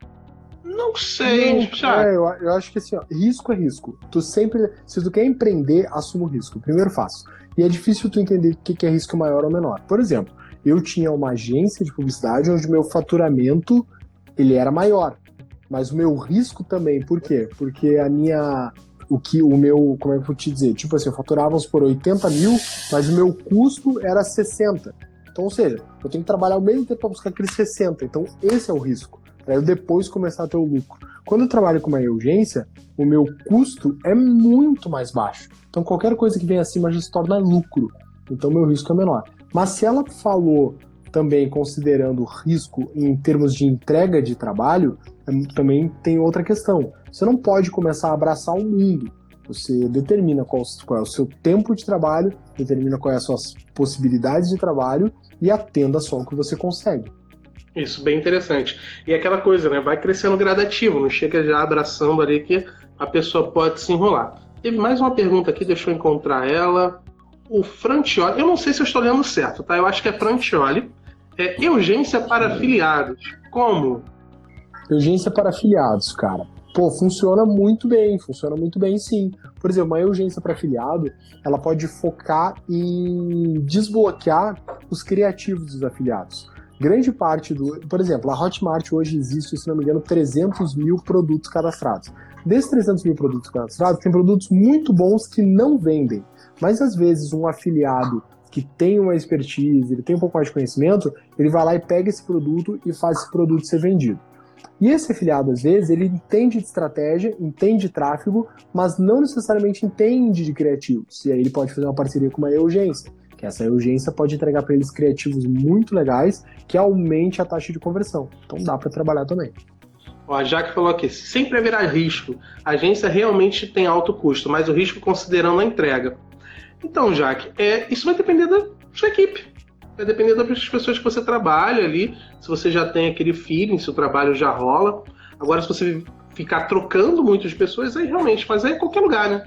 Não sei, Thiago. Eu acho que assim, ó, risco é risco. Se tu quer empreender, assuma o risco. Primeiro faço. E é difícil tu entender o que é risco maior ou menor. Por exemplo, eu tinha uma agência de publicidade onde o meu faturamento, ele era maior. Mas o meu risco também, por quê? Porque como é que eu vou te dizer? Tipo assim, eu faturava, vamos por 80 mil, mas o meu custo era 60. Então, ou seja, eu tenho que trabalhar o mesmo tempo para buscar aqueles 60. Então, esse é o risco. Para eu depois começar a ter o lucro. Quando eu trabalho com uma urgência, o meu custo é muito mais baixo. Então qualquer coisa que vem acima já se torna lucro. Então meu risco é menor. Mas se ela falou também considerando risco em termos de entrega de trabalho, também tem outra questão. Você não pode começar a abraçar o mundo. Você determina qual é o seu tempo de trabalho, determina quais são as suas possibilidades de trabalho e atenda só o que você consegue. Isso, bem interessante. E aquela coisa, né? Vai crescendo gradativo, não chega já abraçando ali que a pessoa pode se enrolar. Teve mais uma pergunta aqui, deixa eu encontrar ela. O Frantioli, eu não sei se eu estou lendo certo, tá? Eu acho que é Frantioli. É urgência para afiliados. Como? Urgência para afiliados, cara. Pô, funciona muito bem sim. Por exemplo, uma urgência para afiliado, ela pode focar em desbloquear os criativos dos afiliados. Grande parte por exemplo, a Hotmart hoje existe, se não me engano, 300 mil produtos cadastrados. Desses 300 mil produtos cadastrados, tem produtos muito bons que não vendem. Mas, às vezes, um afiliado que tem uma expertise, ele tem um pouco mais de conhecimento, ele vai lá e pega esse produto e faz esse produto ser vendido. E esse afiliado, às vezes, ele entende de estratégia, entende de tráfego, mas não necessariamente entende de criativos. E aí ele pode fazer uma parceria com uma urgência. Essa urgência pode entregar para eles criativos muito legais que aumente a taxa de conversão. Então dá para trabalhar também. Ó, a Jaque falou aqui, sempre haverá risco. A agência realmente tem alto custo, mas o risco considerando a entrega. Então, Jaque, isso vai depender da sua equipe. Vai depender das pessoas que você trabalha ali, se você já tem aquele feeling, se o trabalho já rola. Agora, se você ficar trocando muito de pessoas, aí realmente, mas aí é qualquer lugar, né?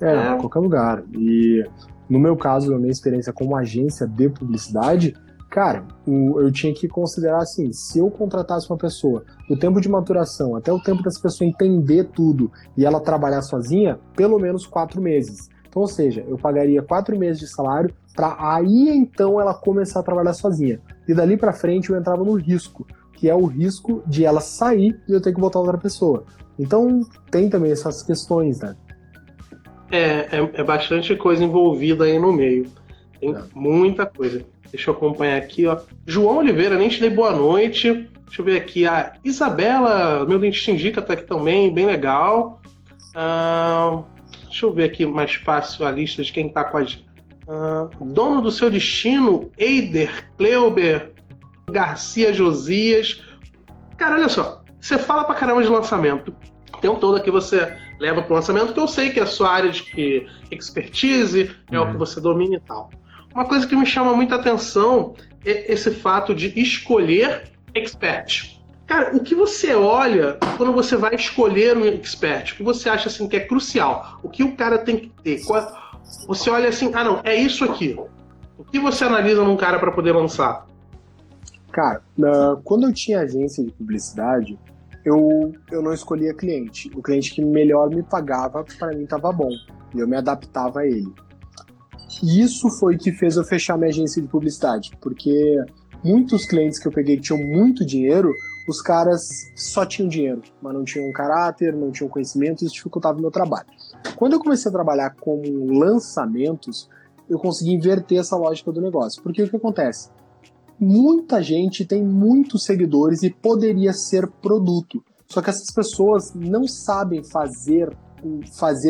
É, qualquer lugar. E... No meu caso, na minha experiência como agência de publicidade, cara, eu tinha que considerar assim, se eu contratasse uma pessoa, do tempo de maturação até o tempo dessa pessoa entender tudo e ela trabalhar sozinha, pelo menos 4 meses. Então, ou seja, eu pagaria 4 meses de salário para aí então ela começar a trabalhar sozinha. E dali para frente eu entrava no risco, que é o risco de ela sair e eu ter que botar outra pessoa. Então tem também essas questões, né? É bastante coisa envolvida aí no meio. Tem muita coisa. Deixa eu acompanhar aqui, ó. João Oliveira, nem te dei boa noite. Deixa eu ver aqui. A Isabela, meu dentista indica, tá aqui também, bem legal. Deixa eu ver aqui mais fácil a lista de quem tá com a gente. Dono do seu destino, Eider, Kleuber, Garcia, Josias. Cara, olha só. Você fala pra caramba de lançamento. O tempo todo aqui você leva pro lançamento, que eu sei que é a sua área de expertise, é o que você domina e tal. Uma coisa que me chama muita atenção é esse fato de escolher expert. Cara, o que você olha quando você vai escolher um expert? O que você acha assim que é crucial? O que o cara tem que ter? Você olha assim, ah não, é isso aqui. O que você analisa num cara para poder lançar? Cara, quando eu tinha agência de publicidade, eu não escolhia cliente. O cliente que melhor me pagava, para mim estava bom. E eu me adaptava a ele. E isso foi que fez eu fechar minha agência de publicidade, porque muitos clientes que eu peguei que tinham muito dinheiro, os caras só tinham dinheiro, mas não tinham caráter, não tinham conhecimento, isso dificultava o meu trabalho. Quando eu comecei a trabalhar com lançamentos, eu consegui inverter essa lógica do negócio, porque o que acontece? Muita gente tem muitos seguidores e poderia ser produto, só que essas pessoas não sabem fazer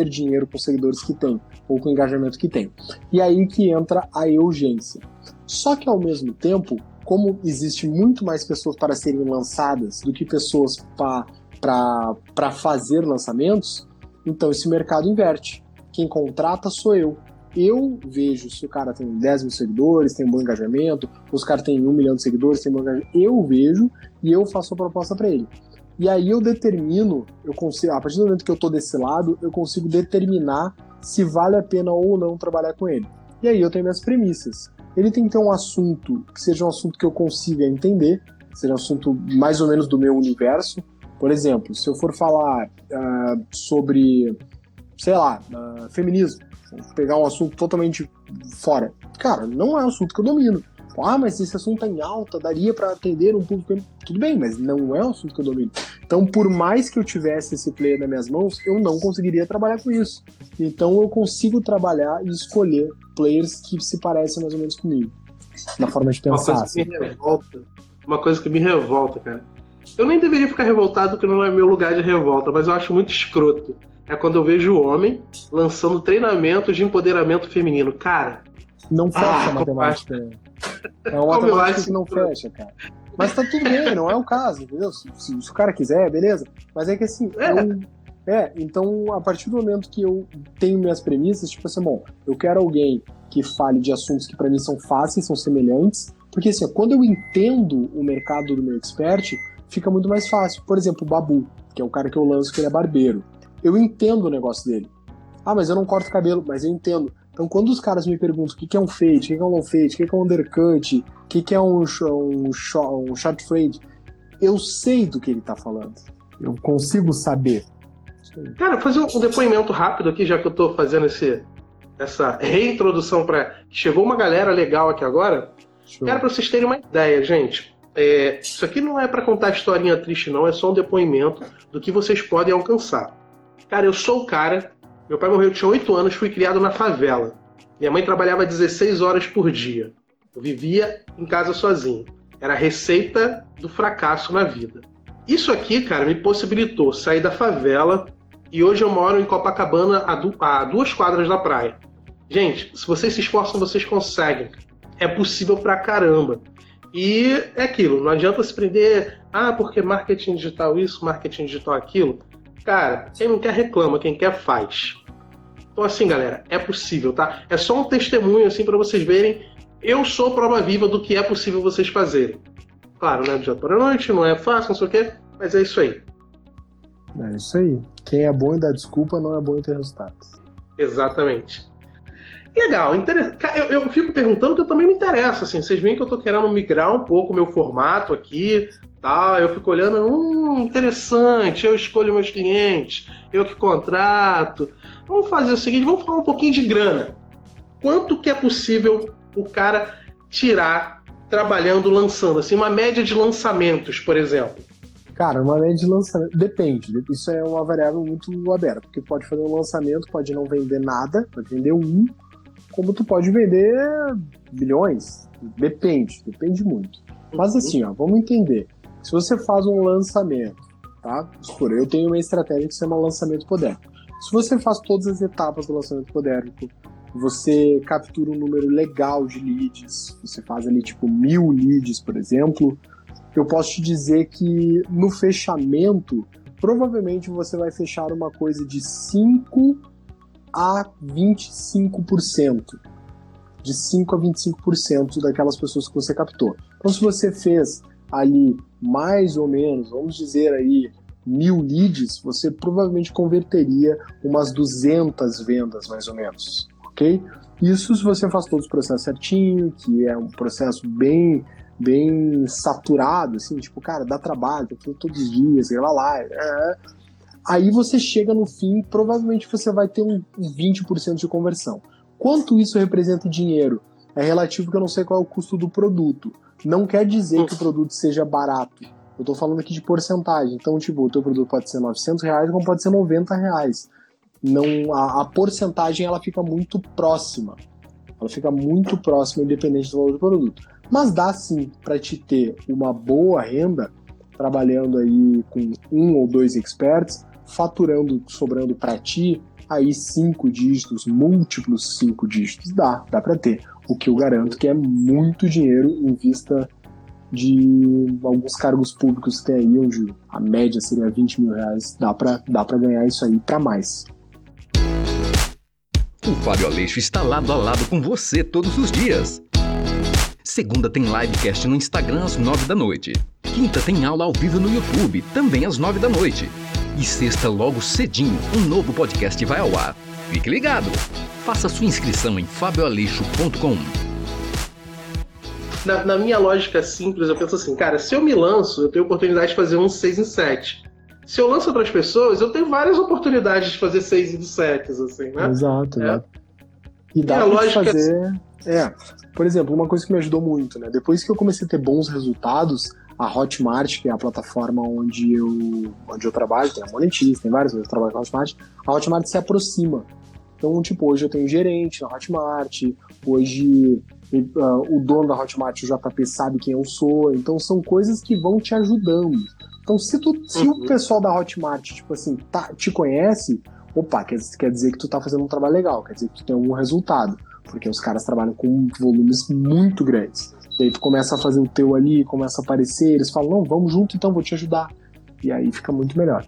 dinheiro com os seguidores que tem ou com o engajamento que tem. E aí que entra a urgência. Só que ao mesmo tempo, como existe muito mais pessoas para serem lançadas do que pessoas para fazer lançamentos, então esse mercado inverte. Quem contrata sou eu. Eu vejo se o cara tem 10 mil seguidores, tem um bom engajamento, os caras têm 1 milhão de seguidores, tem um bom engajamento. Eu vejo e eu faço a proposta para ele. E aí eu determino, a partir do momento que eu tô desse lado, eu consigo determinar se vale a pena ou não trabalhar com ele. E aí eu tenho minhas premissas. Ele tem que ter um assunto que seja um assunto que eu consiga entender, que seja um assunto mais ou menos do meu universo. Por exemplo, se eu for falar sobre, sei lá, feminismo, vou pegar um assunto totalmente fora. Cara, não é um assunto que eu domino. Ah, mas esse assunto tá em alta, daria para atender um público... Tudo bem, mas não é um assunto que eu domino. Então, por mais que eu tivesse esse player nas minhas mãos, eu não conseguiria trabalhar com isso. Então, eu consigo trabalhar e escolher players que se parecem mais ou menos comigo. Na forma de pensar. Uma coisa que me revolta, cara. Eu nem deveria ficar revoltado, porque não é meu lugar de revolta, mas eu acho muito escroto. É quando eu vejo o homem lançando treinamentos de empoderamento feminino. Cara... Não fecha a matemática, né? É uma matemática que não fecha, cara. Mas tá tudo bem, não é o caso, entendeu? Se o cara quiser, beleza. Mas é que assim, então a partir do momento que eu tenho minhas premissas, tipo assim, bom, eu quero alguém que fale de assuntos que pra mim são fáceis, são semelhantes, porque assim, quando eu entendo o mercado do meu expert, fica muito mais fácil. Por exemplo, o Babu, que é o cara que eu lanço, que ele é barbeiro. Eu entendo o negócio dele. Ah, mas eu não corto cabelo, mas eu entendo. Então, quando os caras me perguntam o que é um fade, o que é um low fade, o que é um undercut, o que é um short fade, eu sei do que ele tá falando. Eu consigo saber. Cara, fazer um depoimento rápido aqui, já que eu tô fazendo essa reintrodução para... Chegou uma galera legal aqui agora. Show. Cara, pra vocês terem uma ideia, gente. Isso aqui não é para contar historinha triste, não. É só um depoimento do que vocês podem alcançar. Cara, eu sou o cara... Meu pai morreu, eu tinha 8 anos, fui criado na favela. Minha mãe trabalhava 16 horas por dia. Eu vivia em casa sozinho. Era a receita do fracasso na vida. Isso aqui, cara, me possibilitou sair da favela e hoje eu moro em Copacabana, a 2 quadras da praia. Gente, se vocês se esforçam, vocês conseguem. É possível pra caramba. E é aquilo, não adianta se prender, porque marketing digital isso, marketing digital aquilo. Cara, quem não quer reclama, quem quer faz. Então assim, galera, é possível, tá? É só um testemunho, assim, pra vocês verem. Eu sou prova viva do que é possível vocês fazerem. Claro, não é do dia para a noite, não é fácil, não sei o quê, mas é isso aí. É isso aí. Quem é bom em dar desculpa, não é bom em ter resultados. Exatamente. Legal, eu fico perguntando que eu também me interesso, assim. Vocês veem que eu tô querendo migrar um pouco o meu formato aqui... Eu fico olhando, interessante, eu escolho meus clientes, eu que contrato. Vamos fazer o seguinte, vamos falar um pouquinho de grana. Quanto que é possível o cara tirar trabalhando, lançando? Assim, uma média de lançamentos, por exemplo. Cara, uma média de lançamento... Depende. Isso é uma variável muito aberta. Porque pode fazer um lançamento, pode não vender nada, pode vender um, como tu pode vender bilhões. Depende muito. Mas assim, ó, vamos entender. Se você faz um lançamento, tá? Eu tenho uma estratégia que se chama lançamento hipodérmico. Se você faz todas as etapas do lançamento hipodérmico, você captura um número legal de leads, você faz ali tipo 1000 leads, por exemplo, eu posso te dizer que no fechamento, provavelmente você vai fechar uma coisa de 5 a 25%. De 5 a 25% daquelas pessoas que você captou. Então, se você fez ali mais ou menos, vamos dizer aí, 1000 leads, você provavelmente converteria umas 200 vendas, mais ou menos, ok? Isso se você faz todo o processo certinho, que é um processo bem saturado, assim, tipo, cara, dá trabalho, tem que ir todos os dias, Aí você chega no fim, provavelmente você vai ter um 20% de conversão. Quanto isso representa em dinheiro? É relativo, que eu não sei qual é o custo do produto. Não quer dizer que o produto seja barato. Eu tô falando aqui de porcentagem. Então, tipo, o teu produto pode ser R$900, como pode ser R$90. Não, a porcentagem, ela fica muito próxima. Ela fica muito próxima, independente do valor do produto. Mas dá, sim, para te ter uma boa renda, trabalhando aí com 1 ou 2 experts, faturando, sobrando para ti, aí 5 dígitos, múltiplos 5 dígitos, dá para ter. O que eu garanto que é muito dinheiro em vista de alguns cargos públicos que tem aí, onde a média seria R$20 mil, dá para ganhar isso aí para mais. O Fábio Aleixo está lado a lado com você todos os dias. Segunda tem livecast no Instagram às 9 da noite. Quinta tem aula ao vivo no YouTube, também às 9 da noite. E sexta, logo cedinho, um novo podcast vai ao ar. Fique ligado! Faça sua inscrição em fabioaleixo.com. Na minha lógica simples, eu penso assim, cara, se eu me lanço, eu tenho oportunidade de fazer um 6 em 7. Se eu lanço outras pessoas, eu tenho várias oportunidades de fazer 6 em 7, assim, né? Exato. E dá pra fazer... Por exemplo, uma coisa que me ajudou muito, né? Depois que eu comecei a ter bons resultados... A Hotmart, que é a plataforma onde eu trabalho, tem a Monetize, tem várias, mas eu trabalho com a Hotmart. A Hotmart se aproxima. Então, tipo, hoje eu tenho um gerente na Hotmart, hoje o dono da Hotmart, o JP, sabe quem eu sou. Então, são coisas que vão te ajudando. Então, se o pessoal da Hotmart, tipo assim, te conhece, quer dizer que tu tá fazendo um trabalho legal, quer dizer que tu tem algum resultado. Porque os caras trabalham com volumes muito grandes. E aí tu começa a fazer o teu ali, começa a aparecer, eles falam, não, vamos junto, então vou te ajudar. E aí fica muito melhor.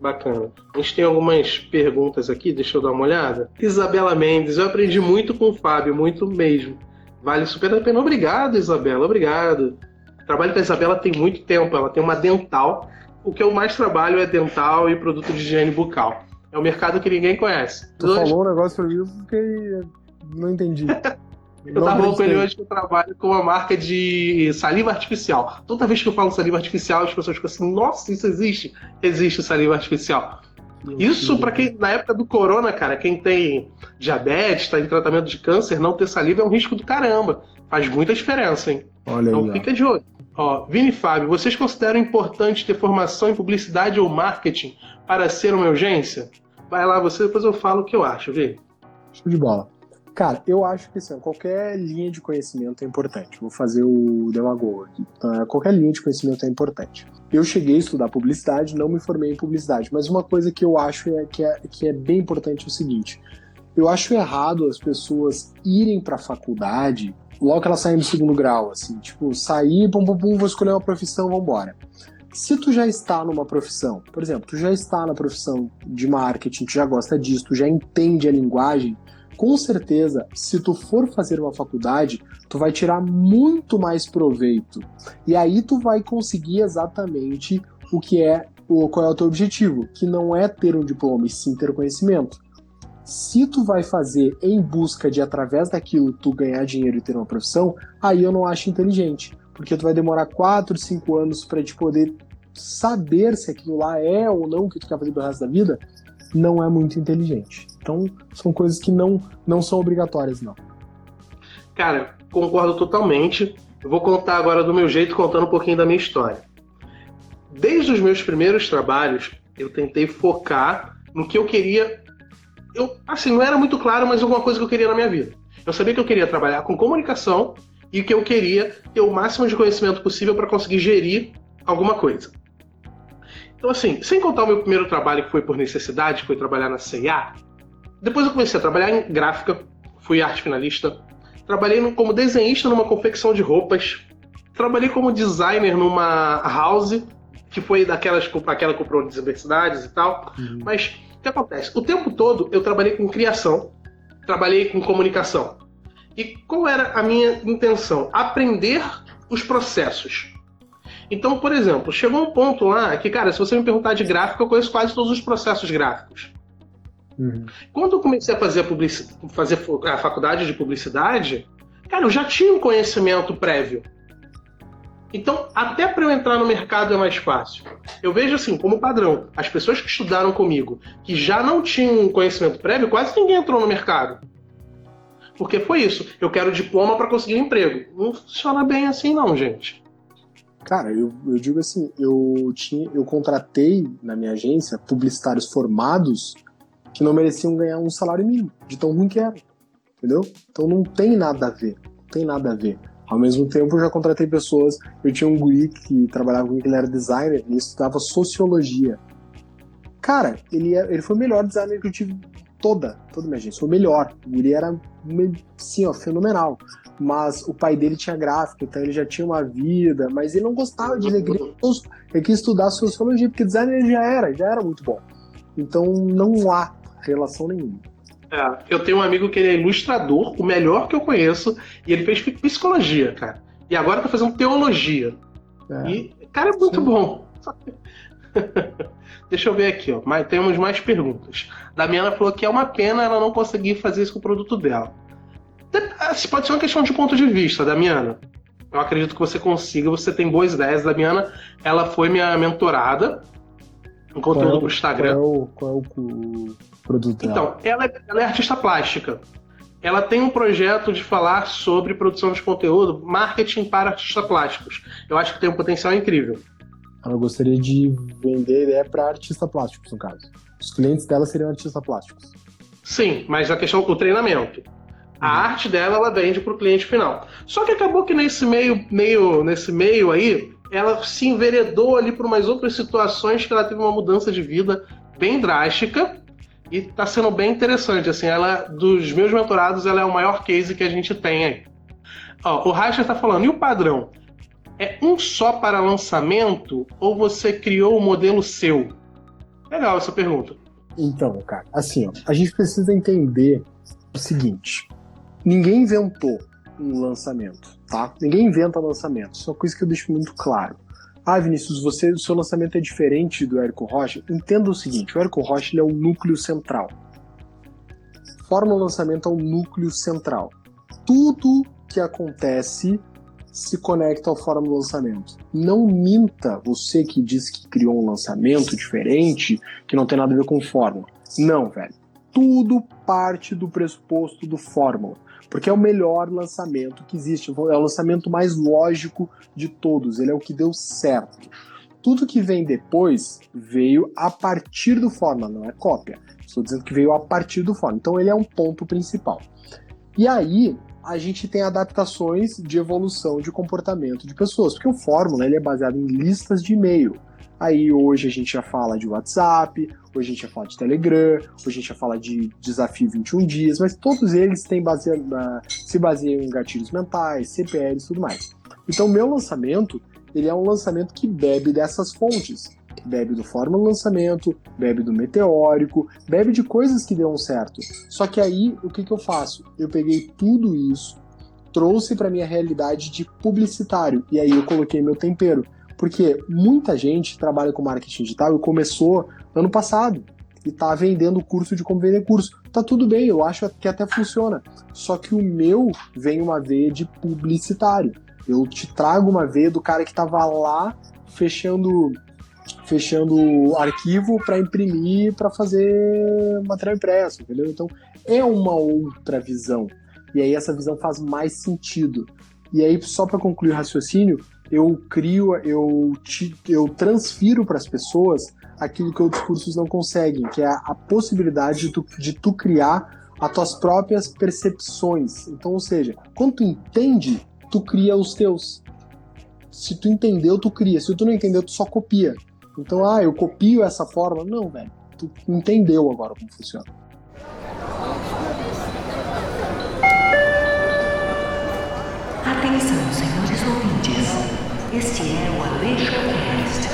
Bacana. A gente tem algumas perguntas aqui, deixa eu dar uma olhada. Isabela Mendes, eu aprendi muito com o Fábio, muito mesmo. Vale super a pena. Obrigado, Isabela, obrigado. Trabalho com a Isabela tem muito tempo, ela tem uma dental. O que eu mais trabalho é dental e produto de higiene bucal. É um mercado que ninguém conhece. Tu falou um negócio pra mim, eu fiquei... não entendi. Eu tava falando com ele hoje que eu trabalho com uma marca de saliva artificial. Toda vez que eu falo saliva artificial, as pessoas ficam assim, nossa, isso existe? Existe saliva artificial. Isso pra quem, na época do corona, cara, quem tem diabetes, tá em tratamento de câncer, não ter saliva é um risco do caramba. Faz muita diferença, hein? Olha então aí, fica de olho. Ó, Vini e Fábio, vocês consideram importante ter formação em publicidade ou marketing para ser uma urgência? Vai lá você, depois eu falo o que eu acho, Vini. Show de bola. Cara, eu acho que assim, qualquer linha de conhecimento é importante. Vou fazer o demagogo aqui. Então, qualquer linha de conhecimento é importante. Eu cheguei a estudar publicidade, não me formei em publicidade, mas uma coisa que eu acho que é bem importante é o seguinte. Eu acho errado as pessoas irem pra faculdade logo que elas saem do segundo grau, assim, tipo, sair, pum, pum, pum, vou escolher uma profissão, vambora. Se tu já está numa profissão, por exemplo, tu já está na profissão de marketing, tu já gosta disso, tu já entende a linguagem, com certeza, se tu for fazer uma faculdade, tu vai tirar muito mais proveito. E aí tu vai conseguir exatamente qual é o teu objetivo, que não é ter um diploma, e sim ter conhecimento. Se tu vai fazer em busca de, através daquilo, tu ganhar dinheiro e ter uma profissão, aí eu não acho inteligente, porque tu vai demorar 4, 5 anos para te poder saber se aquilo lá é ou não o que tu quer fazer do resto da vida. Não é muito inteligente. Então, são coisas que não são obrigatórias, não. Cara, Concordo totalmente. Eu vou contar agora do meu jeito, contando um pouquinho da minha história. Desde os meus primeiros trabalhos, eu tentei focar no que eu queria. Não era muito claro, mas alguma coisa que eu queria na minha vida. Eu sabia que eu queria trabalhar com comunicação e que eu queria ter o máximo de conhecimento possível para conseguir gerir alguma coisa. Então, assim, sem contar o meu primeiro trabalho, que foi por necessidade, foi trabalhar na C&A. Depois eu comecei a trabalhar em gráfica, fui arte finalista. Trabalhei como desenhista numa confecção de roupas. Trabalhei como designer numa house, que foi aquela que comprou universidades e tal. Uhum. Mas o que acontece? O tempo todo eu trabalhei com criação, trabalhei com comunicação. E qual era a minha intenção? Aprender os processos. Então, por exemplo, chegou um ponto lá que, cara, se você me perguntar de gráfico, eu conheço quase todos os processos gráficos. Uhum. Quando eu comecei a fazer a faculdade de publicidade, cara, eu já tinha um conhecimento prévio. Então, até para eu entrar no mercado é mais fácil. Eu vejo assim, como padrão, as pessoas que estudaram comigo, que já não tinham conhecimento prévio, quase ninguém entrou no mercado. Porque foi isso, eu quero diploma para conseguir um emprego. Não funciona bem assim não, gente. Cara, eu digo assim, eu contratei na minha agência publicitários formados que não mereciam ganhar um salário mínimo, de tão ruim que era, entendeu? Então não tem nada a ver. Ao mesmo tempo, eu já contratei pessoas, eu tinha um guri que trabalhava comigo, ele era designer, ele estudava sociologia. Cara, ele foi o melhor designer que eu tive toda a minha agência, foi o melhor. O guri era, sim, ó, fenomenal. Mas o pai dele tinha gráfico, então ele já tinha uma vida, mas ele não gostava de alegria. Ele quis estudar sociologia, porque designer ele já era muito bom. Então não há relação nenhuma. É, eu tenho um amigo que ele é ilustrador, o melhor que eu conheço, e ele fez psicologia, cara. E agora tá fazendo teologia. É. E, cara, é muito bom. Deixa eu ver aqui, ó. Mas temos mais perguntas. Damiana falou que é uma pena ela não conseguir fazer isso com o produto dela. Pode ser uma questão de ponto de vista, Damiana. Eu acredito que você consiga, você tem boas ideias. Damiana, ela foi minha mentorada em conteúdo do Instagram. Qual é o produto dela? Então, ela é artista plástica. Ela tem um projeto de falar sobre produção de conteúdo, marketing para artistas plásticos. Eu acho que tem um potencial incrível. Ela gostaria de vender ideia para artistas plásticos, no caso. Os clientes dela seriam artistas plásticos. Sim, mas a questão do treinamento. A arte dela, ela vende para o cliente final. Só que acabou que nesse meio aí, ela se enveredou ali por umas outras situações que ela teve uma mudança de vida bem drástica e está sendo bem interessante. Assim, ela, dos meus mentorados, ela é o maior case que a gente tem aí. Ó, o Racha está falando, e o padrão? É um só para lançamento ou você criou um modelo seu? Legal essa pergunta. Então, cara, assim, ó, a gente precisa entender o seguinte... Ninguém inventou um lançamento, tá? Ninguém inventa lançamento. Isso é uma coisa que eu deixo muito claro. Ah, Vinícius, o seu lançamento é diferente do Erico Rocha? Entenda o seguinte, o Erico Rocha ele é o núcleo central. Fórmula Lançamento é o núcleo central. Tudo que acontece se conecta ao Fórmula Lançamento. Não minta você que diz que criou um lançamento diferente, que não tem nada a ver com Fórmula. Não, velho. Tudo parte do pressuposto do Fórmula. Porque é o melhor lançamento que existe, é o lançamento mais lógico de todos, ele é o que deu certo. Tudo que vem depois veio a partir do Fórmula, não é cópia. Estou dizendo que veio a partir do Fórmula, então ele é um ponto principal. E aí a gente tem adaptações de evolução de comportamento de pessoas, porque o Fórmula ele é baseado em listas de e-mail. Aí hoje a gente já fala de WhatsApp, hoje a gente já fala de Telegram, hoje a gente já fala de desafio 21 dias, mas todos eles se baseiam em gatilhos mentais, CPLs e tudo mais. Então o meu lançamento, ele é um lançamento que bebe dessas fontes. Bebe do Fórmula Lançamento, bebe do Meteórico, bebe de coisas que deu certo. Só que aí, o que eu faço? Eu peguei tudo isso, trouxe para minha realidade de publicitário, e aí eu coloquei meu tempero. Porque muita gente trabalha com marketing digital e começou ano passado e tá vendendo curso de como vender curso. Tá tudo bem, eu acho que até funciona. Só que o meu vem uma veia de publicitário. Eu te trago uma veia do cara que tava lá fechando arquivo para imprimir, para fazer material impresso, entendeu? Então é uma outra visão. E aí essa visão faz mais sentido. E aí, só para concluir o raciocínio, eu transfiro para as pessoas aquilo que outros cursos não conseguem, que é a possibilidade de tu criar as tuas próprias percepções. Então, ou seja, quando tu entende, tu cria os teus. Se tu entendeu, tu cria. Se tu não entendeu, tu só copia. Então, eu copio essa forma. Não, velho. Tu entendeu agora como funciona. Atenção, senhores ouvintes. Este é o Aleixocast.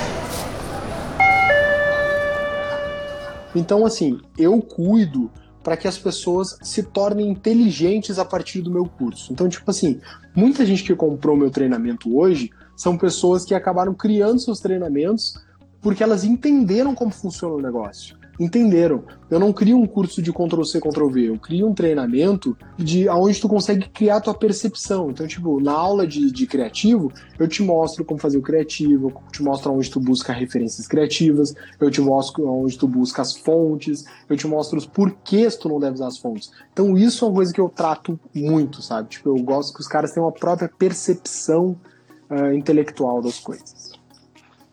Então, assim, eu cuido para que as pessoas se tornem inteligentes a partir do meu curso. Então, tipo assim, muita gente que comprou meu treinamento hoje são pessoas que acabaram criando seus treinamentos porque elas entenderam como funciona o negócio. Entenderam. Eu não crio um curso de Ctrl+C, Ctrl+V, eu crio um treinamento de onde tu consegue criar a tua percepção. Então, tipo, na aula de criativo, eu te mostro como fazer o criativo, eu te mostro onde tu busca referências criativas, eu te mostro onde tu busca as fontes, eu te mostro os porquês tu não deve usar as fontes. Então, isso é uma coisa que eu trato muito, sabe? Tipo, eu gosto que os caras tenham a própria percepção intelectual das coisas.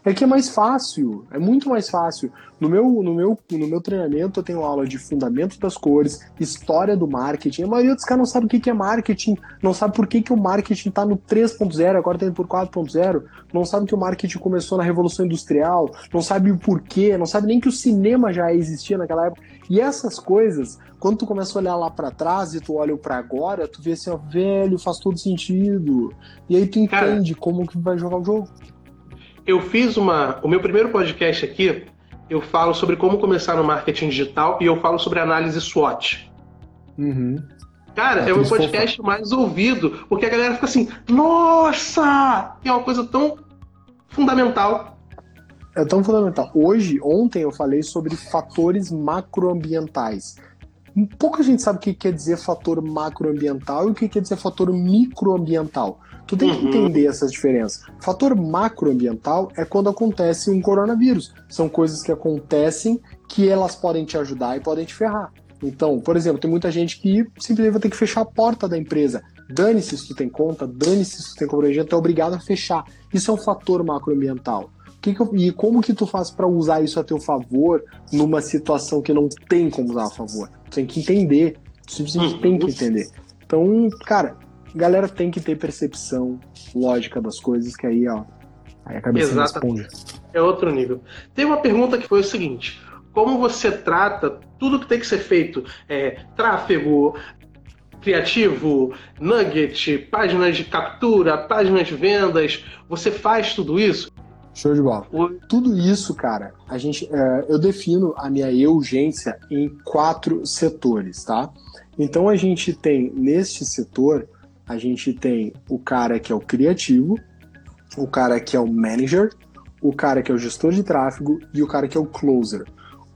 É que é mais fácil, é muito mais fácil. No meu treinamento eu tenho aula de fundamento das cores, história do marketing. A maioria dos caras não sabe o que é marketing, não sabe por que o marketing está no 3.0, agora está indo por 4.0, não sabe que o marketing começou na Revolução Industrial, não sabe o porquê, não sabe nem que o cinema já existia naquela época. E essas coisas, quando tu começa a olhar lá pra trás e tu olha pra agora, tu vê assim, ó, velho, faz todo sentido. E aí tu entende como que vai jogar o jogo. Eu fiz o meu primeiro podcast aqui, eu falo sobre como começar no marketing digital e eu falo sobre análise SWOT. Uhum. Cara, é o meu podcast mais ouvido, porque a galera fica assim, nossa! É uma coisa tão fundamental. É tão fundamental. Ontem eu falei sobre fatores macroambientais. Pouca gente sabe o que quer dizer fator macroambiental e o que quer dizer fator microambiental. Tu tem que entender essas diferenças. Fator macroambiental é quando acontece um coronavírus. São coisas que acontecem que elas podem te ajudar e podem te ferrar. Então, por exemplo, tem muita gente que simplesmente vai ter que fechar a porta da empresa. Dane-se se tu tem conta, dane-se se tu tem cobrança, tu é obrigado a fechar. Isso é um fator macroambiental. E como que tu faz para usar isso a teu favor numa situação que não tem como usar a favor? Tu tem que entender. Tu simplesmente tem que entender. Então, cara, a galera tem que ter percepção lógica das coisas, que aí, ó, aí a cabeça responde. É outro nível. Tem uma pergunta que foi o seguinte: como você trata tudo que tem que ser feito? Tráfego, criativo, nugget, páginas de captura, páginas de vendas, você faz tudo isso? Show de bola. Tudo isso, cara, eu defino a minha urgência em 4 setores, tá? Então a gente tem, neste setor, a gente tem o cara que é o criativo, o cara que é o manager, o cara que é o gestor de tráfego e o cara que é o closer.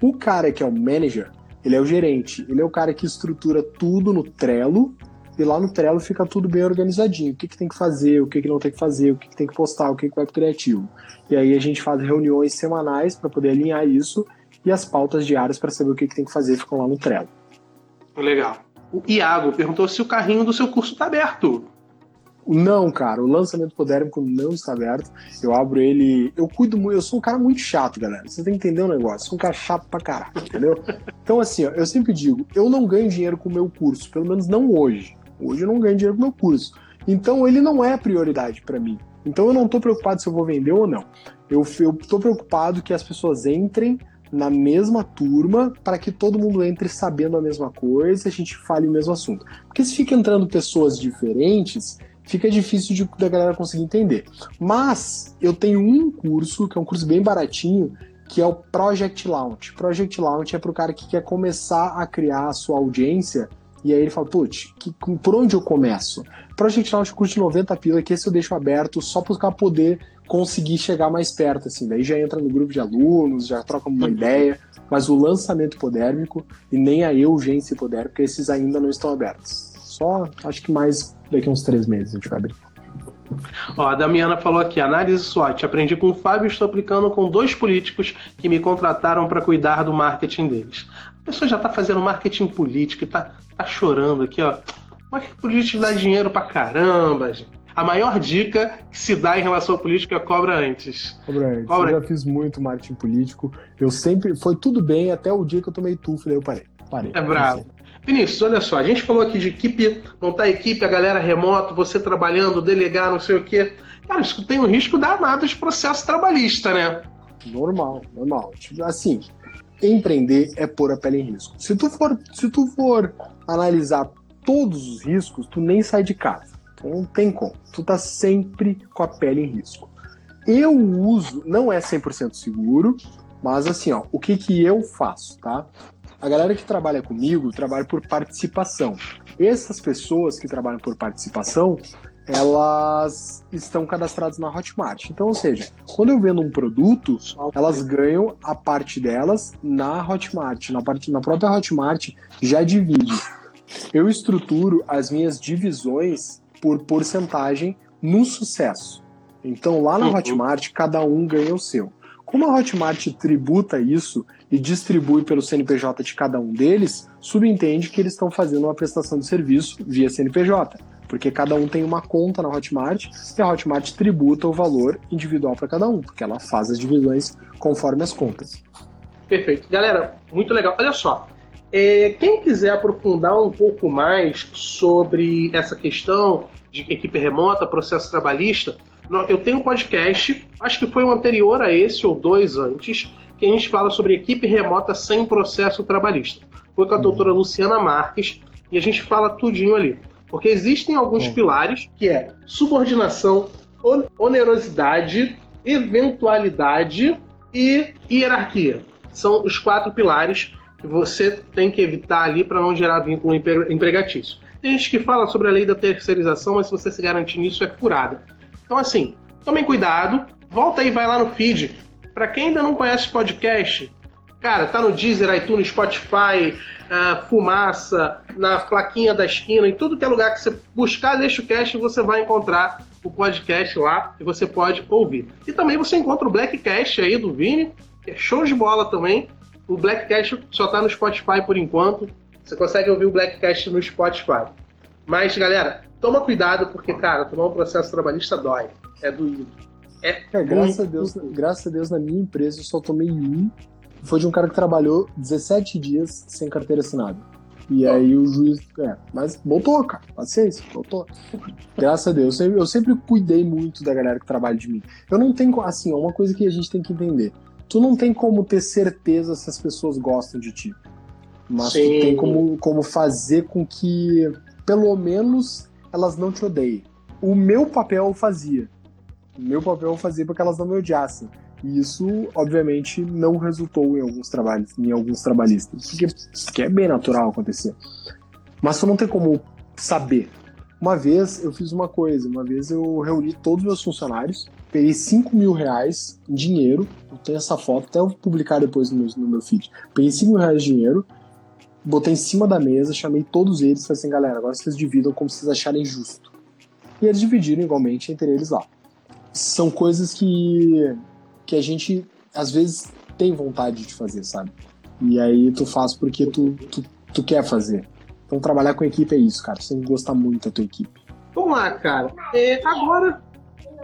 O cara que é o manager, ele é o gerente, ele é o cara que estrutura tudo no Trello, e lá no Trello fica tudo bem organizadinho. O que tem que fazer, o que não tem que fazer, o que tem que postar, o que vai pro criativo. E aí a gente faz reuniões semanais para poder alinhar isso e as pautas diárias para saber o que tem que fazer ficam lá no Trello. Legal. O Iago perguntou se o carrinho do seu curso está aberto. Não, cara. O lançamento hipodérmico não está aberto. Eu abro ele... Eu cuido muito... Eu sou um cara muito chato, galera. Vocês têm que entender o negócio. Eu sou um cara chato pra caralho, entendeu? Então, assim, ó, eu sempre digo, eu não ganho dinheiro com o meu curso. Pelo menos não hoje. Hoje eu não ganho dinheiro com o meu curso. Então ele não é prioridade para mim. Então eu não estou preocupado se eu vou vender ou não. Eu estou preocupado que as pessoas entrem na mesma turma para que todo mundo entre sabendo a mesma coisa e a gente fale o mesmo assunto. Porque se fica entrando pessoas diferentes, fica difícil da galera conseguir entender. Mas eu tenho um curso, que é um curso bem baratinho, que é o Project Launch. Project Launch é para o cara que quer começar a criar a sua audiência. E aí ele fala, putz, por onde eu começo? Project Launch custa 90 pila, que esse eu deixo aberto só para poder conseguir chegar mais perto, assim. Daí já entra no grupo de alunos, já troca uma ideia, mas o lançamento hipodérmico e nem a urgência hipodérmica, esses ainda não estão abertos. Só, acho que mais daqui a uns 3 meses a gente vai abrir. Ó, a Damiana falou aqui, análise SWOT, aprendi com o Fábio e estou aplicando com 2 políticos que me contrataram para cuidar do marketing deles. A pessoa já tá fazendo marketing político e tá chorando aqui, ó. Mas política dá dinheiro pra caramba, gente. A maior dica que se dá em relação à política é cobra antes. Cobra antes. Eu já fiz muito marketing político. Eu sempre... Foi tudo bem até o dia que eu tomei tufo, daí eu parei. É bravo. Vinícius, olha só, a gente falou aqui de equipe, montar equipe, a galera remoto, você trabalhando, delegar, não sei o quê. Cara, isso tem um risco danado de processo trabalhista, né? Normal. Assim, empreender é pôr a pele em risco. Se tu for analisar todos os riscos, tu nem sai de casa. Então não tem como. Tu tá sempre com a pele em risco. Eu uso, não é 100% seguro, mas assim, ó, o que que eu faço, tá? A galera que trabalha comigo trabalha por participação. Essas pessoas que trabalham por participação, elas estão cadastradas na Hotmart. Então, ou seja, quando eu vendo um produto, elas ganham a parte delas na Hotmart. Na própria Hotmart já divide. Eu estruturo as minhas divisões por porcentagem no sucesso. Então, lá na Hotmart, cada um ganha o seu. Como a Hotmart tributa isso e distribui pelo CNPJ de cada um deles, subentende que eles estão fazendo uma prestação de serviço via CNPJ, porque cada um tem uma conta na Hotmart e a Hotmart tributa o valor individual para cada um, porque ela faz as divisões conforme as contas. Perfeito. Galera, muito legal. Olha só, quem quiser aprofundar um pouco mais sobre essa questão de equipe remota, processo trabalhista, eu tenho um podcast, acho que foi um anterior a esse ou dois antes, que a gente fala sobre equipe remota sem processo trabalhista. Foi com a doutora Luciana Marques e a gente fala tudinho ali. Porque existem alguns pilares, que é subordinação, onerosidade, eventualidade e hierarquia. São os 4 pilares que você tem que evitar ali para não gerar vínculo empregatício. Tem gente que fala sobre a lei da terceirização, mas se você se garantir nisso, é furada. Então, assim, tomem cuidado, volta aí, vai lá no feed. Para quem ainda não conhece podcast, cara, tá no Deezer, iTunes, Spotify, Fumaça, na plaquinha da esquina, em tudo que é lugar que você buscar Aleixocast, você vai encontrar o podcast lá e você pode ouvir. E também você encontra o Black Cash aí do Vini, que é show de bola também. O Black Cash só tá no Spotify por enquanto. Você consegue ouvir o Black Cash no Spotify. Mas, galera, toma cuidado, porque, cara, tomar um processo trabalhista dói. É doído. Graças a Deus, na minha empresa, eu só tomei um. Foi de um cara que trabalhou 17 dias sem carteira assinada. E aí o juiz... mas botou, cara. Paciência, botou. Graças a Deus. Eu sempre cuidei muito da galera que trabalha de mim. Eu não tenho... Assim, é uma coisa que a gente tem que entender. Tu não tem como ter certeza se as pessoas gostam de ti. Mas sim, tu tem como fazer com que... pelo menos elas não te odeiem. O meu papel eu fazia para que elas não me odiassem. E isso, obviamente, não resultou em alguns trabalhistas, porque é bem natural acontecer. Mas tu não tem como saber. Uma vez eu fiz uma coisa, eu reuni todos os meus funcionários, peguei 5.000 reais em dinheiro, eu tenho essa foto, até eu vou publicar depois no meu feed. Peguei 5.000 reais de dinheiro, botei em cima da mesa, chamei todos eles e falei assim, galera, agora vocês dividam como vocês acharem justo. E eles dividiram igualmente entre eles lá. São coisas que a gente, às vezes, tem vontade de fazer, sabe? E aí tu faz porque tu quer fazer. Então trabalhar com equipe é isso, cara. Você tem que gostar muito da tua equipe. Vamos lá, cara. Agora,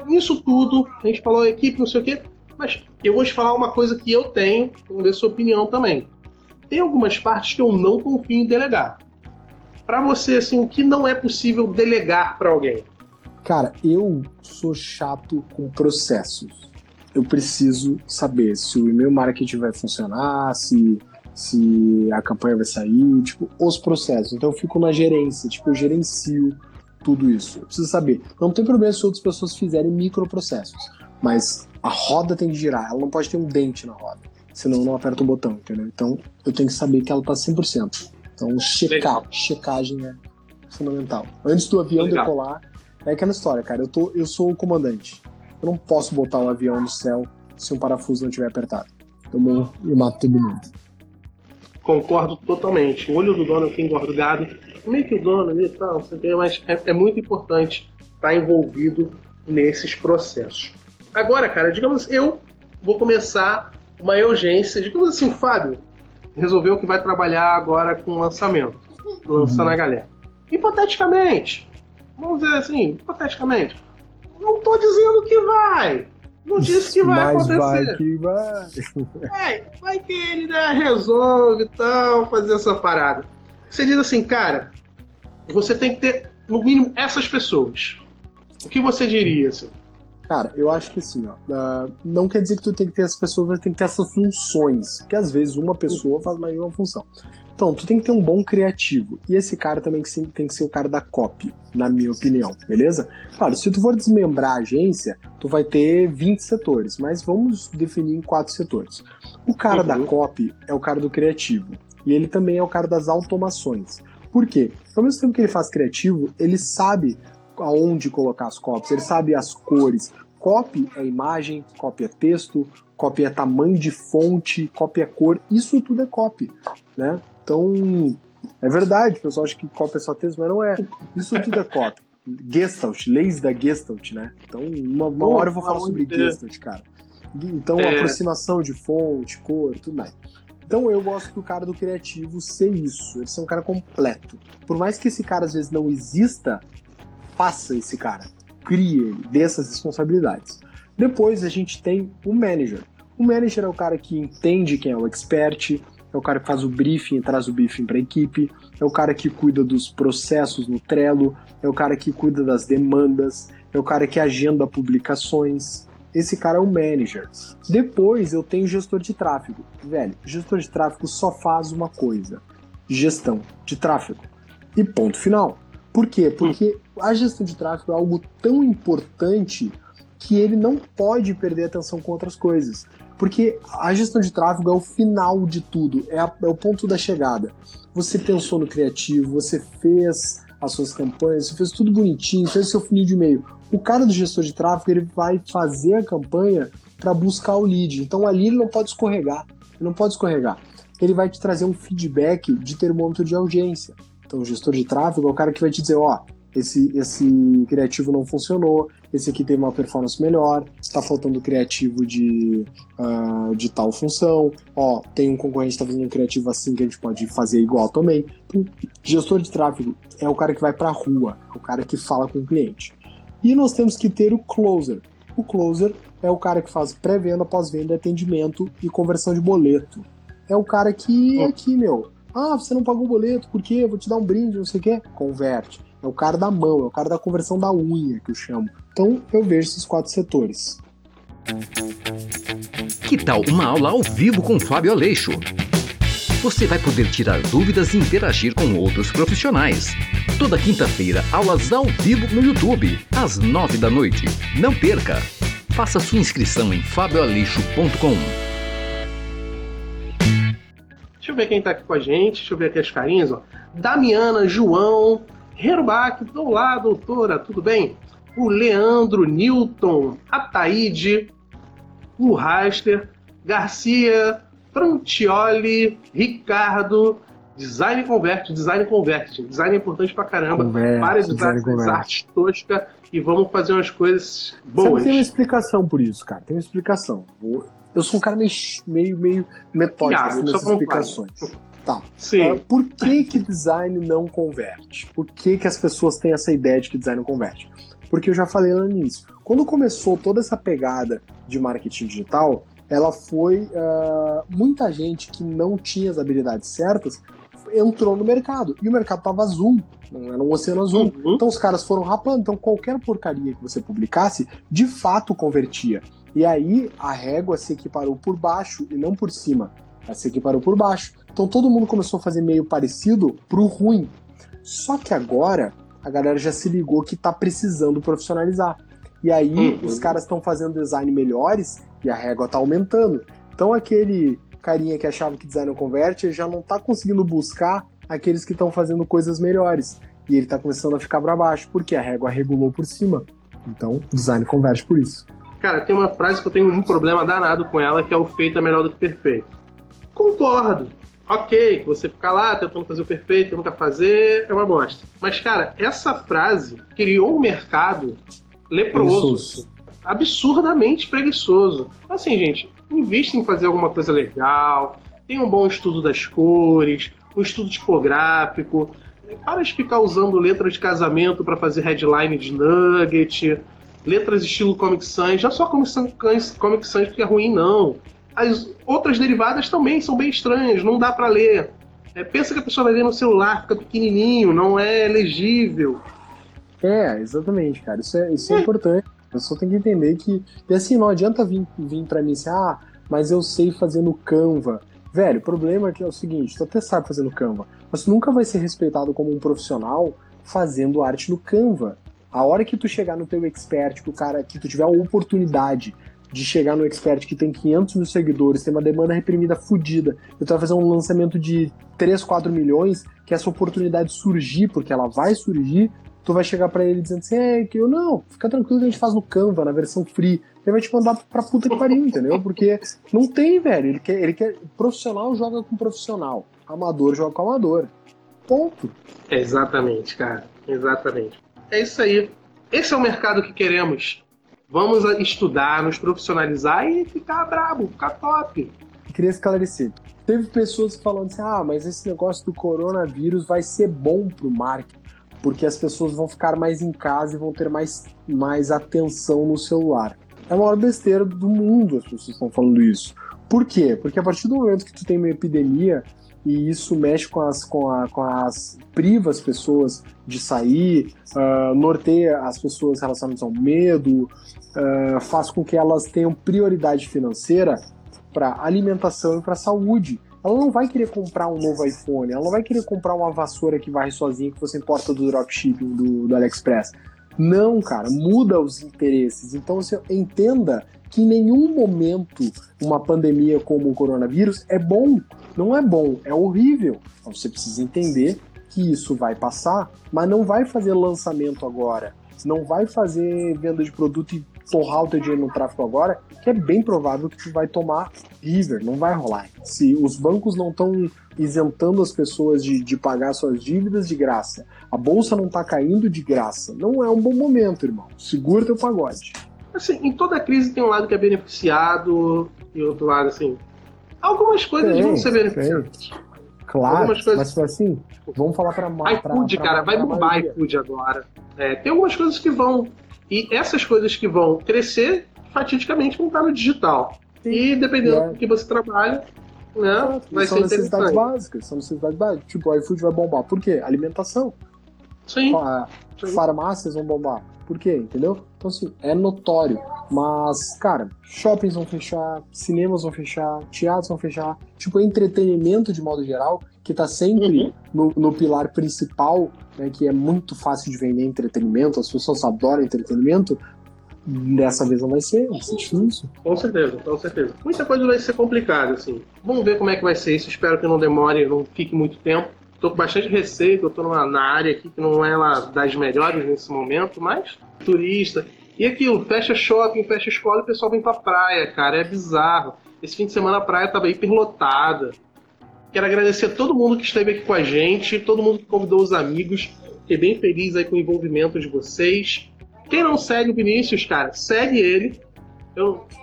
nisso tudo, a gente falou equipe, não sei o quê, mas eu vou te falar uma coisa que eu tenho, vamos ver sua opinião também. Tem algumas partes que eu não confio em delegar. Pra você, assim, o que não é possível delegar pra alguém? Cara, eu sou chato com processos. Eu preciso saber se o e-mail marketing vai funcionar, se a campanha vai sair, tipo, os processos. Então eu fico na gerência, tipo, eu gerencio tudo isso. Eu preciso saber. Não tem problema se outras pessoas fizerem microprocessos, mas a roda tem que girar, ela não pode ter um dente na roda. Senão eu não aperto o botão, entendeu? Então eu tenho que saber que ela tá 100%. Então checagem é fundamental. Antes do avião decolar, é aquela história, cara, eu sou o comandante. Eu não posso botar um avião no céu se um parafuso não estiver apertado. Eu mato todo mundo. Concordo totalmente. O olho do dono aqui engordado, meio que o dono ali e tal, mas é muito importante estar envolvido nesses processos. Agora, cara, digamos, eu vou começar... uma urgência, digamos assim, o Fábio resolveu que vai trabalhar agora com lançamento, lançando a galera. Hipoteticamente, vamos dizer assim, hipoteticamente, não tô dizendo que vai, não disse que vai acontecer. Mas vai que vai. É, vai que ele, né, resolve e tal, fazer essa parada. Você diz assim, cara, você tem que ter, no mínimo, essas pessoas. O que você diria, assim? Cara, eu acho que assim, ó, não quer dizer que tu tem que ter essas pessoas, mas tem que ter essas funções, que às vezes uma pessoa faz mais de uma função. Então, tu tem que ter um bom criativo. E esse cara também tem que ser o cara da copy, na minha opinião, beleza? Claro, se tu for desmembrar a agência, tu vai ter 20 setores, mas vamos definir em 4 setores. O cara da copy é o cara do criativo. E ele também é o cara das automações. Por quê? Ao mesmo tempo que ele faz criativo, ele sabe aonde colocar as copies, ele sabe as cores. Copy é imagem, copy é texto, copy é tamanho de fonte, copy é cor, isso tudo é copy, né? Então, é verdade, o pessoal acha que copy é só texto, mas não é. Isso tudo é copy. Gestalt, leis da Gestalt, né? Então, uma hora eu vou falar sobre Gestalt, cara. Então, aproximação de fonte, cor, tudo mais. Então eu gosto do cara do criativo ser isso, ele ser um cara completo. Por mais que esse cara às vezes não exista, faça esse cara, crie ele, dê essas responsabilidades. Depois a gente tem o manager. O manager é o cara que entende quem é o expert, é o cara que faz o briefing e traz o briefing para a equipe, é o cara que cuida dos processos no Trello, é o cara que cuida das demandas, é o cara que agenda publicações. Esse cara é o manager. Depois eu tenho o gestor de tráfego. Velho, gestor de tráfego só faz uma coisa. Gestão de tráfego. E ponto final. Por quê? Porque a gestão de tráfego é algo tão importante que ele não pode perder atenção com outras coisas. Porque a gestão de tráfego é o final de tudo. É o ponto da chegada. Você pensou no criativo, você fez as suas campanhas, você fez tudo bonitinho, fez o seu funil de e-mail. O cara do gestor de tráfego, ele vai fazer a campanha para buscar o lead. Então ali ele não pode escorregar. Ele não pode escorregar. Ele vai te trazer um feedback de termômetro de audiência. Então o gestor de tráfego é o cara que vai te dizer, ó, esse criativo não funcionou, esse aqui tem uma performance melhor, está faltando criativo de tal função, ó, tem um concorrente que está fazendo um criativo assim que a gente pode fazer igual também. Então, gestor de tráfego é o cara que vai para a rua, é o cara que fala com o cliente. E nós temos que ter o closer. O closer é o cara que faz pré-venda, pós-venda, atendimento e conversão de boleto. É o cara que aqui, meu, ah, você não pagou o boleto, por quê? Eu vou te dar um brinde, não sei o quê. Converte. É o cara da mão, é o cara da conversão da unha, que eu chamo. Então, eu vejo esses 4 setores. Que tal uma aula ao vivo com Fábio Aleixo? Você vai poder tirar dúvidas e interagir com outros profissionais. Toda quinta-feira, aulas ao vivo no YouTube, às 21h. Não perca! Faça sua inscrição em fabioaleixo.com. Deixa eu ver quem tá aqui com a gente, deixa eu ver aqui as carinhas, ó. Damiana, João, Herubach, olá, doutora, tudo bem? O Leandro, Newton, Ataíde, o Raster, Garcia, Prontioli, Ricardo, Design converte. Design é importante pra caramba. Para de usar essas artes toscas e vamos fazer umas coisas boas. Sabe, tem uma explicação por isso, cara. Tem uma explicação. Eu sou um cara meio metódico nessas explicações. Tá. Sim. Por que design não converte? Por que as pessoas têm essa ideia de que design não converte? Porque eu já falei lá no início. Quando começou toda essa pegada de marketing digital, ela foi... muita gente que não tinha as habilidades certas entrou no mercado. E o mercado tava azul. Não era um oceano azul. Uhum. Então os caras foram rapando. Então qualquer porcaria que você publicasse, de fato convertia. E aí a régua se equiparou por baixo e não por cima. Ela se equiparou por baixo. Então todo mundo começou a fazer meio parecido pro ruim. Só que agora a galera já se ligou que tá precisando profissionalizar. E aí os caras estão fazendo design melhores e a régua tá aumentando. Então aquele carinha que achava que design não converte já não tá conseguindo buscar aqueles que estão fazendo coisas melhores. E ele tá começando a ficar pra baixo, porque a régua regulou por cima. Então, design converte por isso. Cara, tem uma frase que eu tenho um problema danado com ela, que é o feito é melhor do que perfeito. Concordo. Ok, você ficar lá tentando fazer o perfeito, nunca fazer, é uma bosta. Mas, cara, essa frase criou um mercado leproso. Absurdamente preguiçoso. Assim, gente, invista em fazer alguma coisa legal, tenha um bom estudo das cores, um estudo tipográfico, Para de ficar usando letra de casamento para fazer headline de nugget, letras estilo Comic Sans, não só Comic Sans porque é ruim, não. As outras derivadas também são bem estranhas, não dá para ler. É, pensa que a pessoa vai ler no celular, fica pequenininho, não é legível. É, exatamente, cara, isso é importante. A pessoa tem que entender que, e assim, não adianta vir pra mim assim, ah, mas eu sei fazer no Canva. Velho, o problema é que é o seguinte, tu até sabe fazer no Canva, mas tu nunca vai ser respeitado como um profissional fazendo arte no Canva. A hora que tu chegar no teu expert, que o cara, que tu tiver a oportunidade de chegar no expert que tem 500 mil seguidores, tem uma demanda reprimida fodida, e tu vai fazer um lançamento de 3, 4 milhões, que essa oportunidade surgir, porque ela vai surgir, tu vai chegar pra ele dizendo assim, não, fica tranquilo que a gente faz no Canva, na versão free. Ele vai te mandar pra puta que pariu, entendeu? Porque não tem, velho. Ele quer profissional joga com profissional. Amador joga com amador. Ponto. Exatamente, cara. Exatamente. É isso aí. Esse é o mercado que queremos. Vamos estudar, nos profissionalizar e ficar brabo, ficar top. Queria esclarecer. Teve pessoas falando assim, ah, mas esse negócio do coronavírus vai ser bom pro marketing, porque as pessoas vão ficar mais em casa e vão ter mais atenção no celular. É a maior besteira do mundo as pessoas estão falando isso. Por quê? Porque a partir do momento que tu tem uma epidemia e isso mexe priva as pessoas de sair, norteia as pessoas relacionadas ao medo, faz com que elas tenham prioridade financeira para alimentação e para saúde. Ela não vai querer comprar um novo iPhone, ela não vai querer comprar uma vassoura que varre sozinha que você importa do dropshipping, do AliExpress. Não, cara, muda os interesses. Então, assim, entenda que em nenhum momento uma pandemia como o coronavírus é bom. Não é bom, é horrível. Então, você precisa entender que isso vai passar, mas não vai fazer lançamento agora, não vai fazer venda de produto e torrar o teu dinheiro no tráfego agora, que é bem provável que tu vai tomar river, não vai rolar. Se os bancos não estão isentando as pessoas de pagar suas dívidas de graça, a bolsa não está caindo de graça, não é um bom momento, irmão. Segura teu pagode. Assim, em toda crise tem um lado que é beneficiado e outro lado, assim, algumas coisas vão ser beneficiadas. Claro, coisas... mas assim, vamos falar para mais. iFood, cara, vai bombar iFood agora. É, tem algumas coisas que vão... E essas coisas que vão crescer, fatidicamente, vão estar no digital. Sim, e dependendo do que você trabalha, né, vai ser interessante. São necessidades básicas. Tipo, o iFood vai bombar. Por quê? Alimentação. Sim. Farmácias vão bombar. Por quê? Entendeu? Então, assim, é notório. Mas, cara, shoppings vão fechar, cinemas vão fechar, teatros vão fechar. Tipo, entretenimento, de modo geral, que tá sempre no pilar principal, né, que é muito fácil de vender entretenimento, as pessoas adoram entretenimento, dessa vez não vai ser difícil. Com certeza. Muita coisa vai ser complicada, assim. Vamos ver como é que vai ser isso, espero que não demore, não fique muito tempo. Tô com bastante receio, eu tô na área aqui que não é lá das melhores nesse momento, mas turista... E aquilo, fecha shopping, fecha escola e o pessoal vem pra praia, cara, é bizarro. Esse fim de semana a praia tava hiperlotada. Quero agradecer a todo mundo que esteve aqui com a gente, todo mundo que convidou os amigos. Fiquei bem feliz aí com o envolvimento de vocês. Quem não segue o Vinícius, cara, segue ele.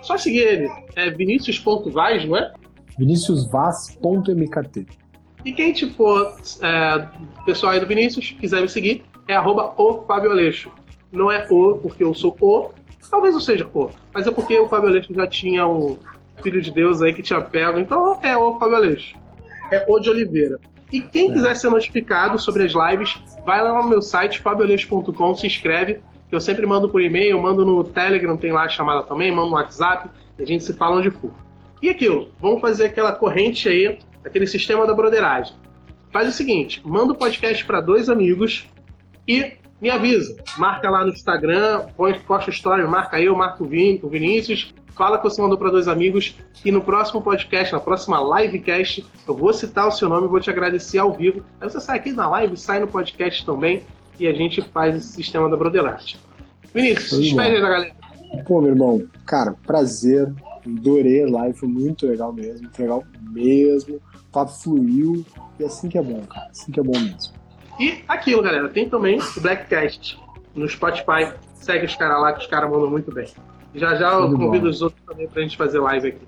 Só seguir ele. É vinicius.vaz, não é? viniciusvaz.mkt. E quem pessoal aí do Vinícius, quiser me seguir, é @oFábioAleixo. Não é o, porque eu sou o, talvez eu seja o, mas é porque o Fábio Aleixo já tinha um filho de Deus aí que tinha pego, então é o Fábio Aleixo, é o de Oliveira. E quem quiser ser notificado sobre as lives, vai lá no meu site, fabioaleixo.com, se inscreve, que eu sempre mando por e-mail, mando no Telegram, tem lá a chamada também, mando no WhatsApp, a gente se fala onde for. E aquilo, vamos fazer aquela corrente aí, aquele sistema da broderagem. Faz o seguinte, manda o podcast para 2 amigos e... me avisa, marca lá no Instagram, posta história, marca eu, marca o Vinícius, fala que você mandou para 2 amigos e no próximo podcast, na próxima livecast, eu vou citar o seu nome e vou te agradecer ao vivo. Aí você sai aqui na live, sai no podcast também e a gente faz esse sistema da broderagem. Vinícius, despede aí da galera. Pô, meu irmão, cara, prazer, adorei a live, foi muito legal mesmo, o papo fluiu e assim que é bom, cara, assim que é bom mesmo. E aquilo, galera, tem também o Black Cash no Spotify. Segue os caras lá que os caras mandam muito bem. Já já eu convido os outros também pra gente fazer live aqui.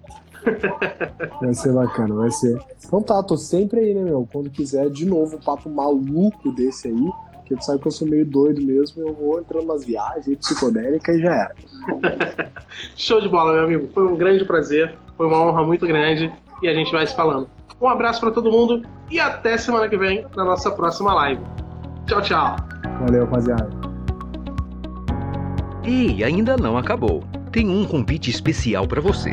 Vai ser bacana, vai ser. Então tá, tô sempre aí, né, meu? Quando quiser, de novo, um papo maluco desse aí. Porque tu sabe que eu sou meio doido mesmo. Eu vou entrando umas viagens psicodélicas e já era. Show de bola, meu amigo. Foi um grande prazer. Foi uma honra muito grande. E a gente vai se falando. Um abraço pra todo mundo. E até semana que vem, na nossa próxima live. Tchau, tchau. Valeu, rapaziada. E ainda não acabou. Tem um convite especial pra você.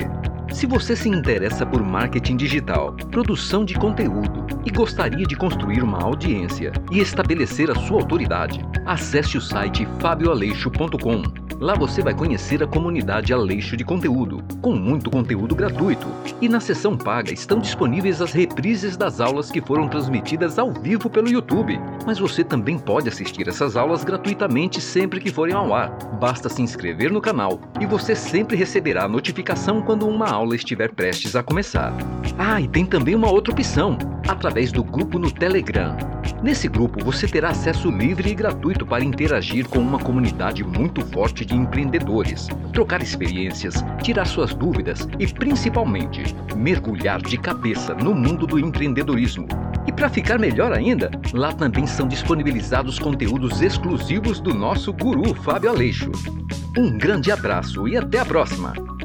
Se você se interessa por marketing digital, produção de conteúdo e gostaria de construir uma audiência e estabelecer a sua autoridade, acesse o site fabioaleixo.com. Lá você vai conhecer a comunidade Aleixo de Conteúdo, com muito conteúdo gratuito. E na seção paga estão disponíveis as reprises das aulas que foram transmitidas ao vivo pelo YouTube. Mas você também pode assistir essas aulas gratuitamente sempre que forem ao ar. Basta se inscrever no canal e você sempre receberá a notificação quando uma aula estiver prestes a começar. Ah, e tem também uma outra opção, através do grupo no Telegram. Nesse grupo você terá acesso livre e gratuito para interagir com uma comunidade muito forte de empreendedores, trocar experiências, tirar suas dúvidas e, principalmente, mergulhar de cabeça no mundo do empreendedorismo. E para ficar melhor ainda, lá também são disponibilizados conteúdos exclusivos do nosso guru Fábio Aleixo. Um grande abraço e até a próxima!